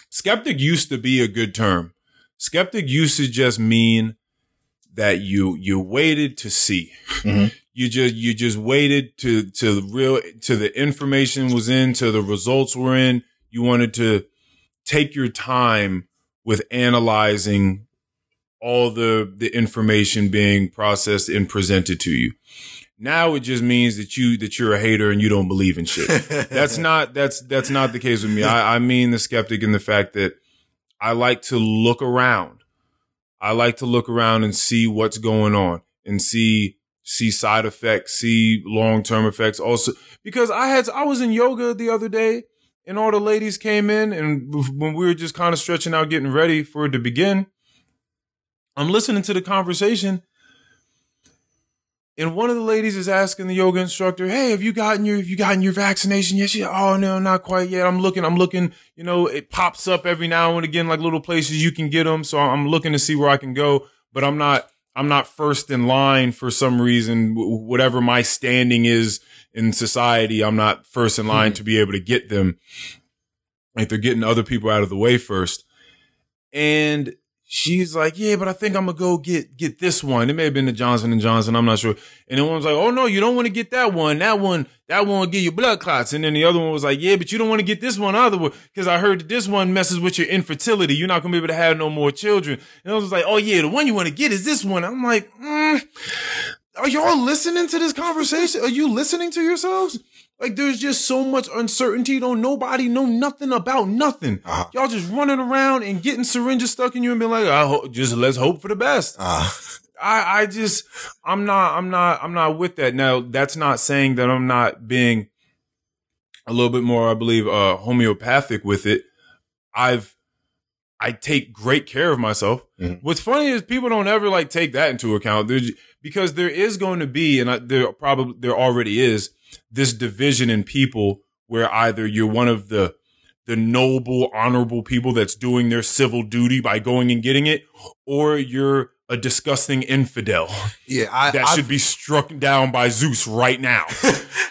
Skeptic used to be a good term. Skeptic used to just mean that you, you waited to see. Mm-hmm. You just, you just waited to, to the real, to the information was in, to the results were in. You wanted to take your time with analyzing all the, the information being processed and presented to you. Now it just means that you, that you're a hater and you don't believe in shit. That's not, that's, that's not the case with me. I, I mean the skeptic in the fact that I like to look around. I like to look around and see what's going on and see see side effects, see long-term effects also, because I had, I was in yoga the other day and all the ladies came in, and when we were just kind of stretching out, getting ready for it to begin, I'm listening to the conversation. And one of the ladies is asking the yoga instructor, "Hey, have you gotten your, have you gotten your vaccination yet?" She, "Oh no, not quite yet. I'm looking, I'm looking, you know, it pops up every now and again, like little places you can get them. So I'm looking to see where I can go, but I'm not, I'm not first in line for some reason. Whatever my standing is in society, I'm not first in line mm-hmm. to be able to get them. Like they're getting other people out of the way first." And she's like, "Yeah, but I think I'm gonna go get get this one." It may have been the Johnson and Johnson, I'm not sure. And then one was like, "Oh no, you don't want to get that one. That one, that one will give you blood clots." And then the other one was like, "Yeah, but you don't want to get this one either, because I heard that this one messes with your infertility. You're not gonna be able to have no more children." And I was like, "Oh yeah, the one you want to get is this one." I'm like, mm, are y'all listening to this conversation? Are you listening to yourselves? Like, there's just so much uncertainty. Don't nobody know nothing about nothing. Uh, Y'all just running around and getting syringes stuck in you and being like, I ho- just let's hope for the best. Uh, I, I just, I'm not, I'm not, I'm not with that. Now, that's not saying that I'm not being a little bit more, I believe, uh, homeopathic with it. I've, I take great care of myself. Mm-hmm. What's funny is people don't ever like take that into account. There's, because there is going to be, and I, there probably, there already is, this division in people where either you're one of the the noble, honorable people that's doing their civil duty by going and getting it, or you're a disgusting infidel. Yeah, I, that I've, should be struck down by Zeus right now.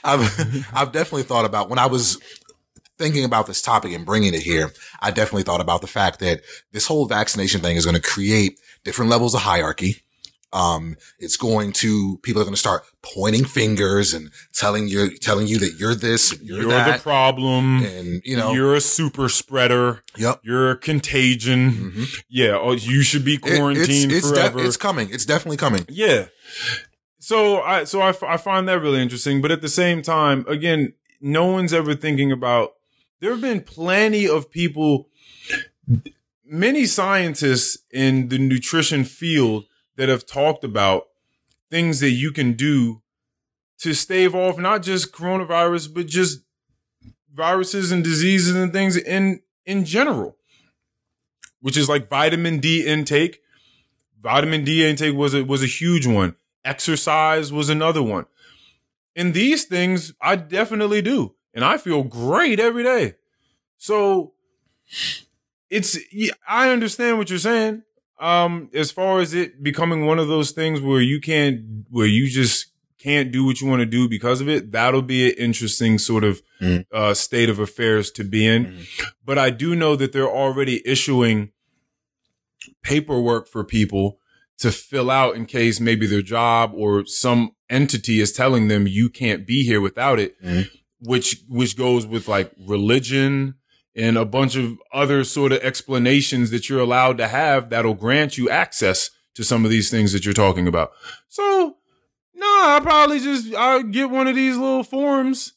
I've I've definitely thought about, when I was thinking about this topic and bringing it here, I definitely thought about the fact that this whole vaccination thing is going to create different levels of hierarchy. Um, it's going to, people are going to start pointing fingers and telling you, telling you that you're this, you're, you're that. The problem. And, you know, you're a super spreader. Yep. You're a contagion. Mm-hmm. Yeah. Oh, you should be quarantined it, it's, it's forever. De- it's coming. It's definitely coming. Yeah. So I, so I, I find that really interesting. But at the same time, again, no one's ever thinking about. There have been plenty of people, many scientists in the nutrition field that have talked about things that you can do to stave off not just coronavirus, but just viruses and diseases and things in, in general, which is like vitamin D intake. Vitamin D intake was a, was a huge one. Exercise was another one. And these things I definitely do. And I feel great every day. So it's, I understand what you're saying. Um, as far as it becoming one of those things where you can't, where you just can't do what you want to do because of it, that'll be an interesting sort of mm. uh, state of affairs to be in. Mm. But I do know that they're already issuing paperwork for people to fill out in case maybe their job or some entity is telling them you can't be here without it, mm. which, which goes with like religion and a bunch of other sort of explanations that you're allowed to have that'll grant you access to some of these things that you're talking about. So no, nah, I probably just, I'll get one of these little forms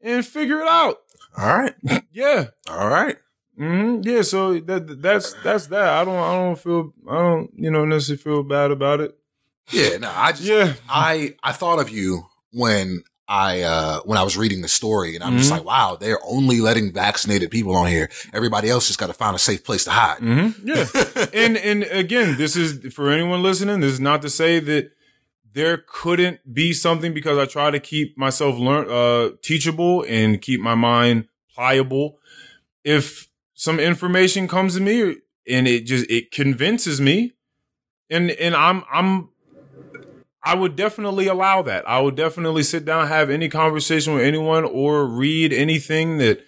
and figure it out. All right. Yeah. All right. Mm-hmm. Yeah, so that that's that's that. I don't I don't feel I don't you know necessarily feel bad about it. Yeah, no, I just yeah. I I thought of you when I uh when I was reading the story, and I'm mm-hmm. just like, wow, they're only letting vaccinated people on here. Everybody else just got to find a safe place to hide. Mm-hmm. Yeah, and and again, this is for anyone listening. This is not to say that there couldn't be something, because I try to keep myself learn uh teachable and keep my mind pliable. If some information comes to me and it just, it convinces me. And, and I'm, I'm, I would definitely allow that. I would definitely sit down, have any conversation with anyone, or read anything that,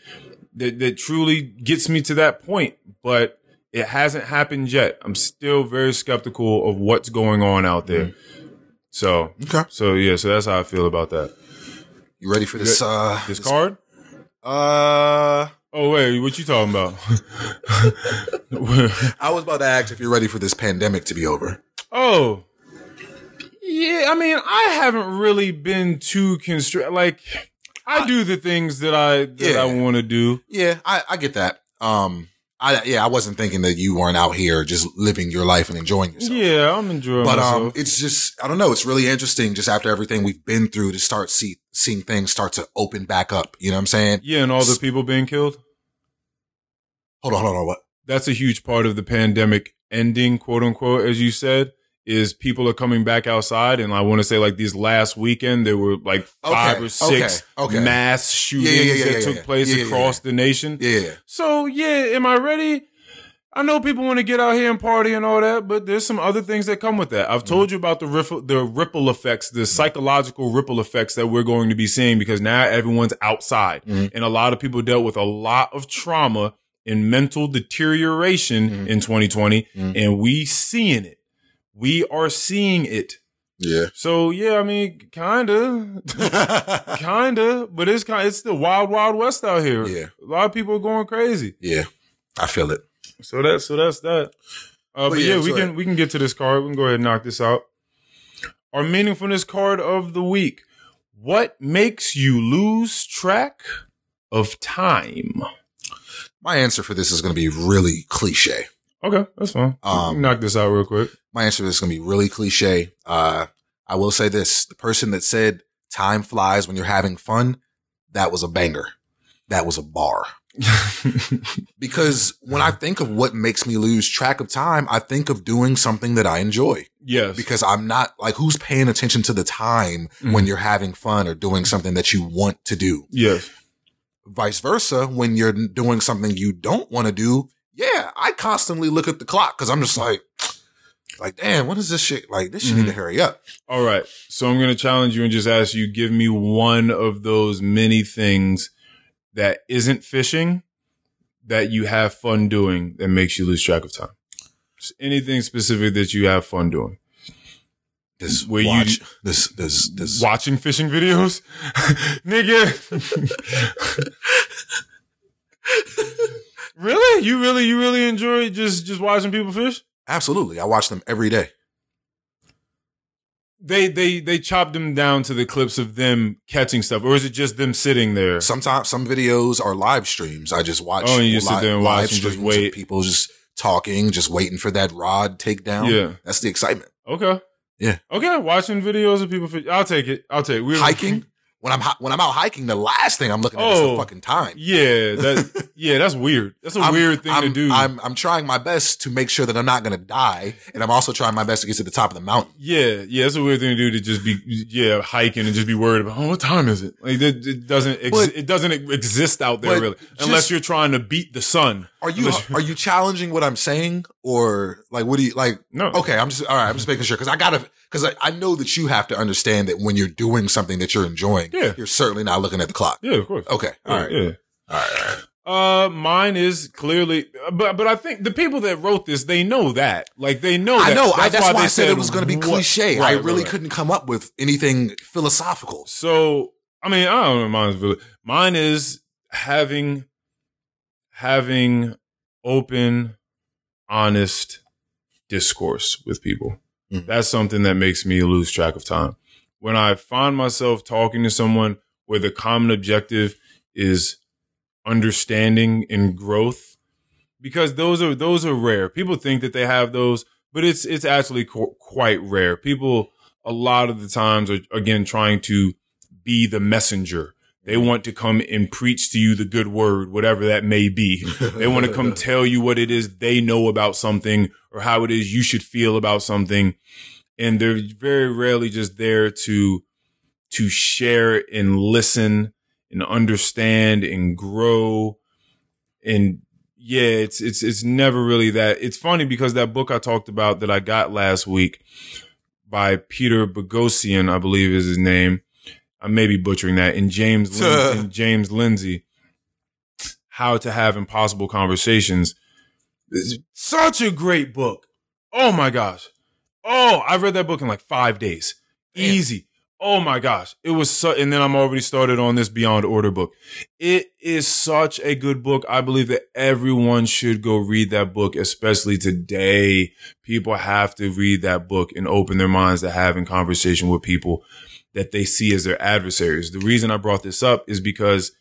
that, that truly gets me to that point. But it hasn't happened yet. I'm still very skeptical of what's going on out there. So, okay. so yeah, so that's how I feel about that. You ready for this, uh, this, this card? Uh, Oh, wait, what you talking about? I was about to ask if you're ready for this pandemic to be over. Oh, yeah. I mean, I haven't really been too constrained. Like, I, I do the things that I that yeah. I want to do. Yeah, I, I get that. Um, I yeah, I wasn't thinking that you weren't out here just living your life and enjoying yourself. Yeah, I'm enjoying but, myself. But um, it's just, I don't know. It's really interesting just after everything we've been through to start see. seeing things start to open back up. You know what I'm saying? Yeah, and all the people being killed. Hold on, hold on, what? That's a huge part of the pandemic ending, quote unquote, as you said, is people are coming back outside. And I want to say like these last weekend, there were like five okay, or six okay, okay. mass shootings yeah, yeah, yeah, yeah, that yeah, took yeah, place yeah, across yeah, yeah. the nation. Yeah. So yeah, am I ready? I know people want to get out here and party and all that, but there's some other things that come with that. I've told you about the ripple, the ripple effects, the psychological ripple effects that we're going to be seeing, because now everyone's outside, mm-hmm. and a lot of people dealt with a lot of trauma and mental deterioration mm-hmm. in twenty twenty, mm-hmm. and we seeing it. We are seeing it. Yeah. So yeah, I mean, kinda, kinda, but it's kind, it's the wild, wild west out here. Yeah. A lot of people are going crazy. Yeah, I feel it. So that's so that's that. Uh, but, but yeah, yeah we can we can get to this card. We can go ahead and knock this out. Our meaningfulness card of the week. What makes you lose track of time? My answer for this is going to be really cliche. Okay, that's fine. Um, we can knock this out real quick. My answer for this is going to be really cliche. Uh, I will say this. The person that said time flies when you're having fun, that was a banger. That was a bar. Because when I think of what makes me lose track of time, I think of doing something that I enjoy. Yes. Because I'm not like, who's paying attention to the time mm. when you're having fun or doing something that you want to do? Yes. Vice versa, when you're doing something you don't want to do. Yeah. I constantly look at the clock because I'm just like, like, damn, what is this shit? Like, this shit mm-hmm. need to hurry up. All right. So I'm going to challenge you and just ask you, give me one of those many things that isn't fishing, that you have fun doing, that makes you lose track of time. Just anything specific that you have fun doing. This where watch, you this this this watching fishing videos, nigga. Really, you really you really enjoy just just watching people fish? Absolutely, I watch them every day. They they they chopped them down to the clips of them catching stuff, or is it just them sitting there? Sometimes some videos are live streams. I just watch. Oh, you just li- sit there and watch and just wait. People just talking, just waiting for that rod takedown. Yeah, that's the excitement. Okay. Yeah. Okay. Watching videos of people. For, I'll take it. I'll take it. We're hiking. When I'm when I'm out hiking, the last thing I'm looking at oh, is the fucking time. Yeah, that, yeah, that's weird. That's a I'm, weird thing I'm, to do. I'm I'm trying my best to make sure that I'm not gonna die, and I'm also trying my best to get to the top of the mountain. Yeah, yeah, that's a weird thing to do, to just be yeah hiking and just be worried about oh what time is it? Like it, it doesn't ex- but, it doesn't exist out there really, just, unless you're trying to beat the sun. Are you are you challenging what I'm saying, or like what do you like? No. Okay, I'm just all right. I'm just making sure because I gotta because I, I know that you have to understand that when you're doing something that you're enjoying. Yeah. You're certainly not looking at the clock. Yeah, of course. Okay. All yeah, right. Yeah. All right. Uh, mine is clearly, but but I think the people that wrote this, they know that. Like, they know that. I know. That's, I, that's why, why I said, said it was going to be cliche. Right, I really right, right. couldn't come up with anything philosophical. So, I mean, I don't know. Mine's, mine is having, having open, honest discourse with people. Mm-hmm. That's something that makes me lose track of time. When I find myself talking to someone where the common objective is understanding and growth, because those are those are rare. People think that they have those, but it's it's actually co- quite rare. People a lot of the times are, again, trying to be the messenger. They want to come and preach to you the good word, whatever that may be. They want to come tell you what it is they know about something or how it is you should feel about something. And they're very rarely just there to to share and listen and understand and grow. And yeah, it's it's it's never really that. It's funny because that book I talked about that I got last week by Peter Boghossian, I believe is his name. I may be butchering that. And James Lin- and James Lindsay, How to Have Impossible Conversations. It's such a great book. Oh my gosh. Oh, I read that book in like five days. Damn. Easy. Oh my gosh. It was so, and then I'm already started on this Beyond Order book. It is such a good book. I believe that everyone should go read that book, especially today. People have to read that book and open their minds to having conversation with people that they see as their adversaries. The reason I brought this up is because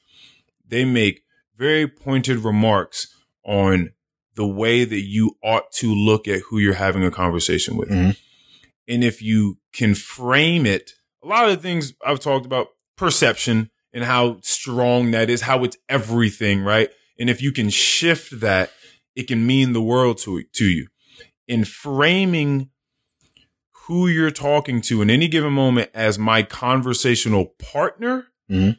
they make very pointed remarks on the way that you ought to look at who you're having a conversation with. Mm-hmm. And if you can frame it, a lot of the things I've talked about, perception and how strong that is, how it's everything, right? And if you can shift that, it can mean the world to, to you. In framing who you're talking to in any given moment as my conversational partner, mm-hmm.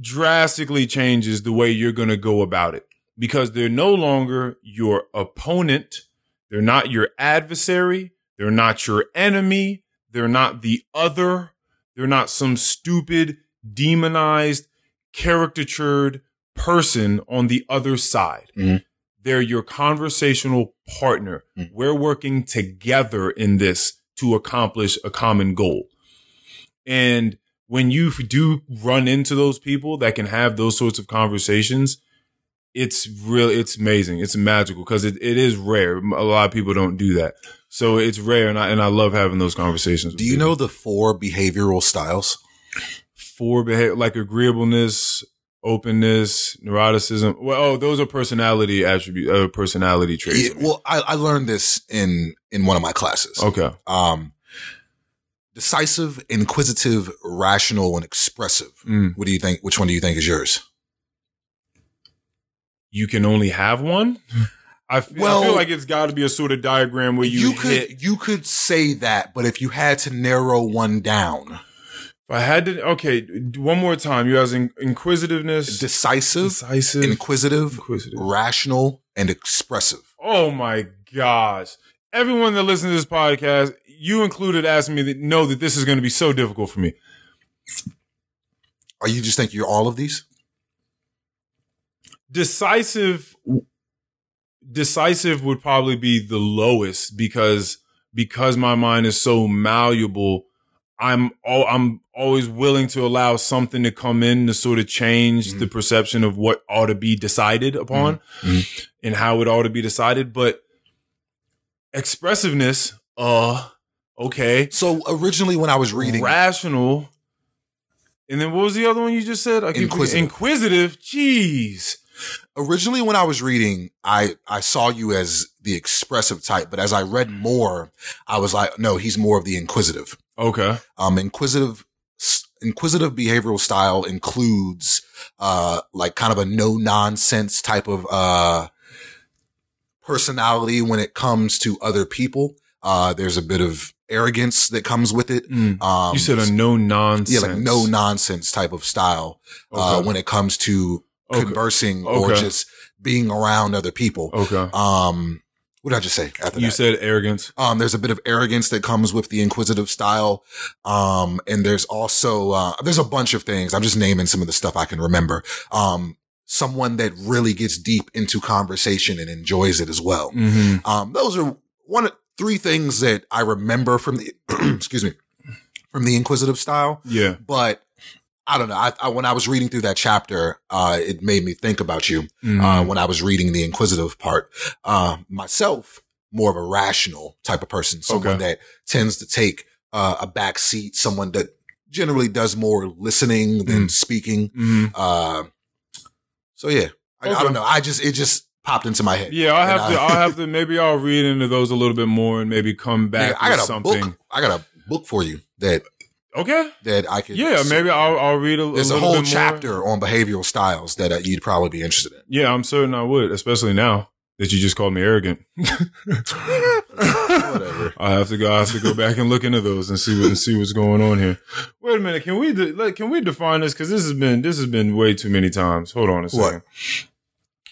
drastically changes the way you're going to go about it. Because they're no longer your opponent. They're not your adversary. They're not your enemy. They're not the other. They're not some stupid, demonized, caricatured person on the other side. Mm-hmm. They're your conversational partner. Mm-hmm. We're working together in this to accomplish a common goal. And when you do run into those people that can have those sorts of conversations, It's real. It's amazing. It's magical because it, it is rare. A lot of people don't do that. So it's rare. And I, and I love having those conversations. Do you people. know the four behavioral styles? Four behavior, like agreeableness, openness, neuroticism. Well, oh, those are personality attributes, uh, personality traits. Yeah, well, I, I learned this in, in one of my classes. Okay. Um, decisive, inquisitive, rational, and expressive. Mm. What do you think? Which one do you think is yours? You can only have one. I feel, well, I feel like it's got to be a sort of diagram where you, you hit. Could, you could say that, but if you had to narrow one down. If I had to, okay, one more time. You guys, in, inquisitiveness. Decisive, decisive inquisitive, inquisitive, rational, and expressive. Oh my gosh. Everyone that listens to this podcast, you included, asking me that know that this is going to be so difficult for me. Are you just think you're all of these? Decisive, decisive would probably be the lowest because, because my mind is so malleable. I'm all, I'm always willing to allow something to come in to sort of change mm-hmm. the perception of what ought to be decided upon mm-hmm. and how it ought to be decided. But expressiveness, uh, Okay. So originally when I was reading. Rational. And then what was the other one you just said? I inquisitive. Inquisitive. Jeez. Originally when I was reading, I, I saw you as the expressive type. But as I read more, I was like, no, he's more of the inquisitive. Okay. Um, inquisitive. Inquisitive behavioral style includes, uh, like kind of a no nonsense type of, uh, personality when it comes to other people. Uh, there's a bit of arrogance that comes with it. Mm. Um, you said a no nonsense. Yeah, like no nonsense type of style, okay. uh, when it comes to okay. conversing okay. or just being around other people. Okay. Um, what did I just say after that? You said arrogance. Um, there's a bit of arrogance that comes with the inquisitive style. Um, and there's also, uh, there's a bunch of things. I'm just naming some of the stuff I can remember. Um, someone that really gets deep into conversation and enjoys it as well. Mm-hmm. Um, those are one, three things that I remember from the, excuse me, from the inquisitive style. Yeah. But I don't know. I, I, when I was reading through that chapter, uh, it made me think about you, mm. uh, when I was reading the inquisitive part. Uh, myself, more of a rational type of person, someone okay. that tends to take, uh, a back seat, someone that generally does more listening than mm. speaking. Mm-hmm. Uh, so yeah, I, okay. I don't know. I just, it just popped into my head. Yeah. I'll have I, to, I'll have to, maybe I'll read into those a little bit more and maybe come back yeah, I got with a something. Book, I got a book for you that. Okay. That I could. Yeah, see. Maybe I'll, I'll read a little bit more. There's a whole chapter on behavioral styles that uh, you'd probably be interested in. Yeah, I'm certain I would, especially now that you just called me arrogant. Whatever. I have to go. I have to go back and look into those and see what and see what's going on here. Wait a minute. Can we de- like, can we define this? Because this has been this has been way too many times. Hold on a second.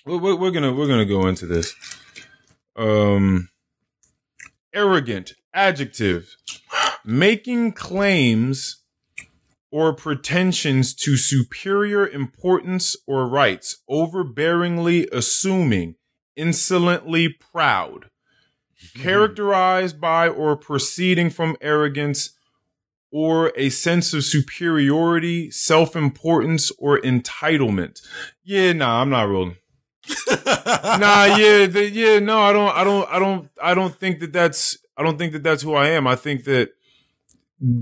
What? We're, we're gonna we're gonna go into this. Um, arrogant. Adjective, making claims or pretensions to superior importance or rights, overbearingly assuming, insolently proud, mm-hmm. characterized by or proceeding from arrogance or a sense of superiority, self-importance, or entitlement. Yeah, nah, I'm not rolling. nah, yeah, the, yeah, no, I don't, I don't, I don't, I don't think that that's. I don't think that that's who I am. I think that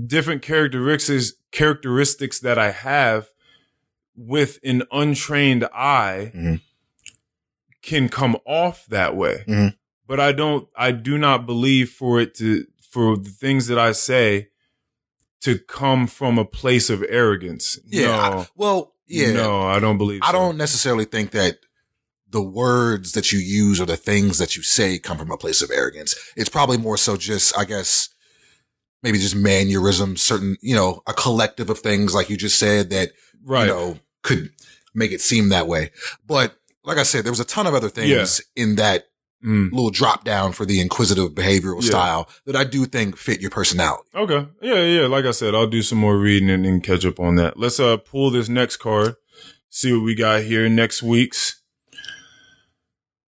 different characteristics, characteristics that I have with an untrained eye mm-hmm. can come off that way. Mm-hmm. But I don't, I do not believe for it to, for the things that I say to come from a place of arrogance. Yeah. No, I, well, yeah. No, I don't believe I so. Don't necessarily think that. The words that you use or the things that you say come from a place of arrogance. It's probably more so just, I guess, maybe just mannerisms, certain, you know, a collective of things like you just said that, right. you know, could make it seem that way. But like I said, there was a ton of other things yeah. in that mm. little drop down for the inquisitive behavioral yeah. style that I do think fit your personality. Okay. Yeah. Yeah. Like I said, I'll do some more reading and, and catch up on that. Let's uh pull this next card. See what we got here next week's.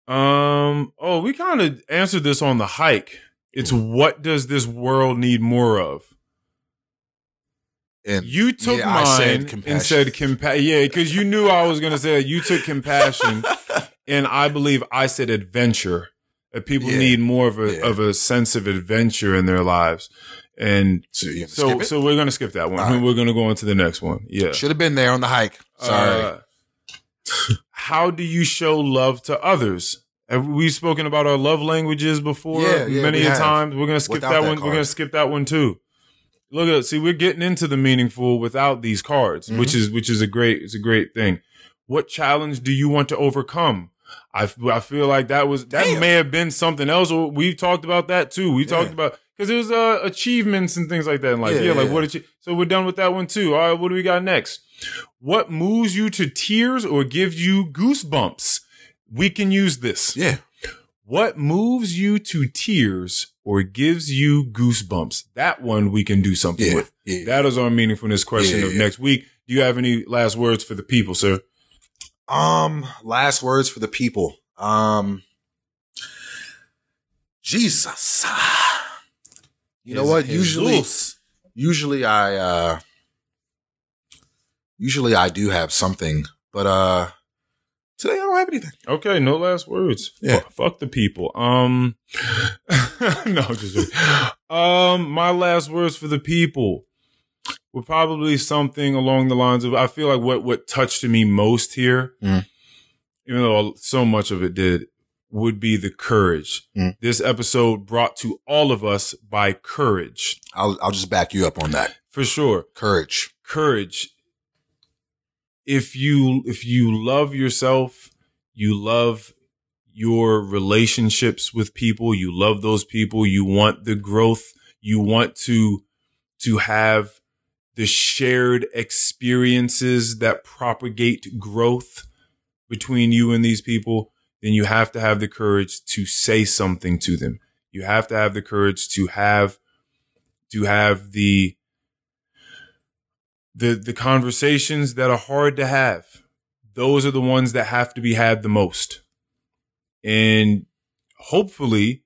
Um, oh, we kind of answered this on the hike. It's what does this world need more of? And you took yeah, mine said and said compassion. Yeah, because you knew I was going to say that. You took compassion. And I believe I said adventure. That people yeah. need more of a, yeah. of a sense of adventure in their lives. And so, so, so we're going to skip that one. Right. We're going to go into the next one. Yeah. Should have been there on the hike. Sorry. Uh, How do you show love to others? Have we spoken about our love languages before? Yeah, yeah, many we a times. We're going to skip without that, that one. Card. We're going to skip that one too. Look at, see, we're getting into the meaningful without these cards, mm-hmm. which is, which is a great, it's a great thing. What challenge do you want to overcome? I, I feel like that was, that Damn. may have been something else. We've talked about that too. We yeah. talked about, cause there's, uh, achievements and things like that. And like, yeah, yeah, yeah, like what did you, so we're done with that one too. All right. What do we got next? What moves you to tears or gives you goosebumps? We can use this. Yeah. What moves you to tears or gives you goosebumps? That one we can do something yeah, with. Yeah. That is our meaningfulness question yeah, of yeah. next week. Do you have any last words for the people, sir? Um, last words for the people. Um, Jesus. You know what? Usually, usually I, uh, Usually I do have something, but, uh, Today, I don't have anything. Okay, no last words. Yeah. F- fuck the people. Um, no, just joking. Um, my last words for the people were probably something along the lines of, I feel like what, what touched me most here, mm. even though so much of it did, would be the courage. Mm. This episode brought to all of us by courage. I'll, I'll just back you up on that. For sure. Courage. Courage. If you if you love yourself, you love your relationships with people, you love those people, you want the growth, you want to to have the shared experiences that propagate growth between you and these people, then you have to have the courage to say something to them. You have to have the courage to have to have the The the conversations that are hard to have. Those are the ones that have to be had the most. And hopefully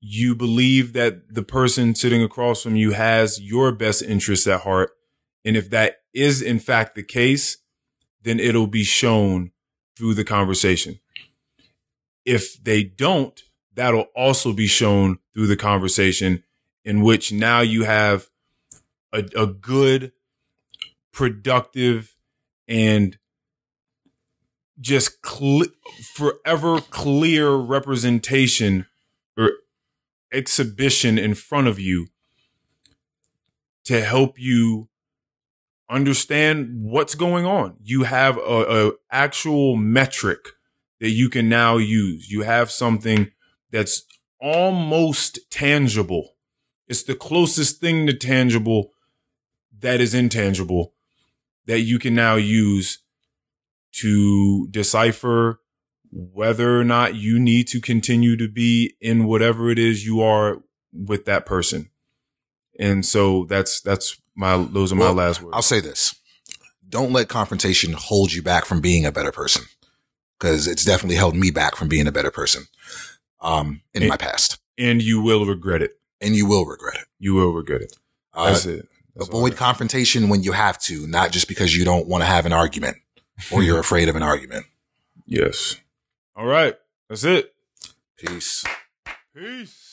you believe that the person sitting across from you has your best interests at heart. And if that is in fact the case, then it'll be shown through the conversation. If they don't, that'll also be shown through the conversation, in which now you have a, a good, productive, and just cl- forever clear representation or exhibition in front of you to help you understand what's going on. You have a, a actual metric that you can now use. You have something that's almost tangible. It's the closest thing to tangible that is intangible, that you can now use to decipher whether or not you need to continue to be in whatever it is you are with that person. And so that's, that's my, those are well, my last words. I'll say this. Don't let confrontation hold you back from being a better person, because it's definitely held me back from being a better person um, in and, my past. And you will regret it. And you will regret it. You will regret it. Uh, that's it. That's avoid confrontation when you have to, not just because you don't want to have an argument or you're afraid of an argument. Yes. All right. That's it. Peace. Peace.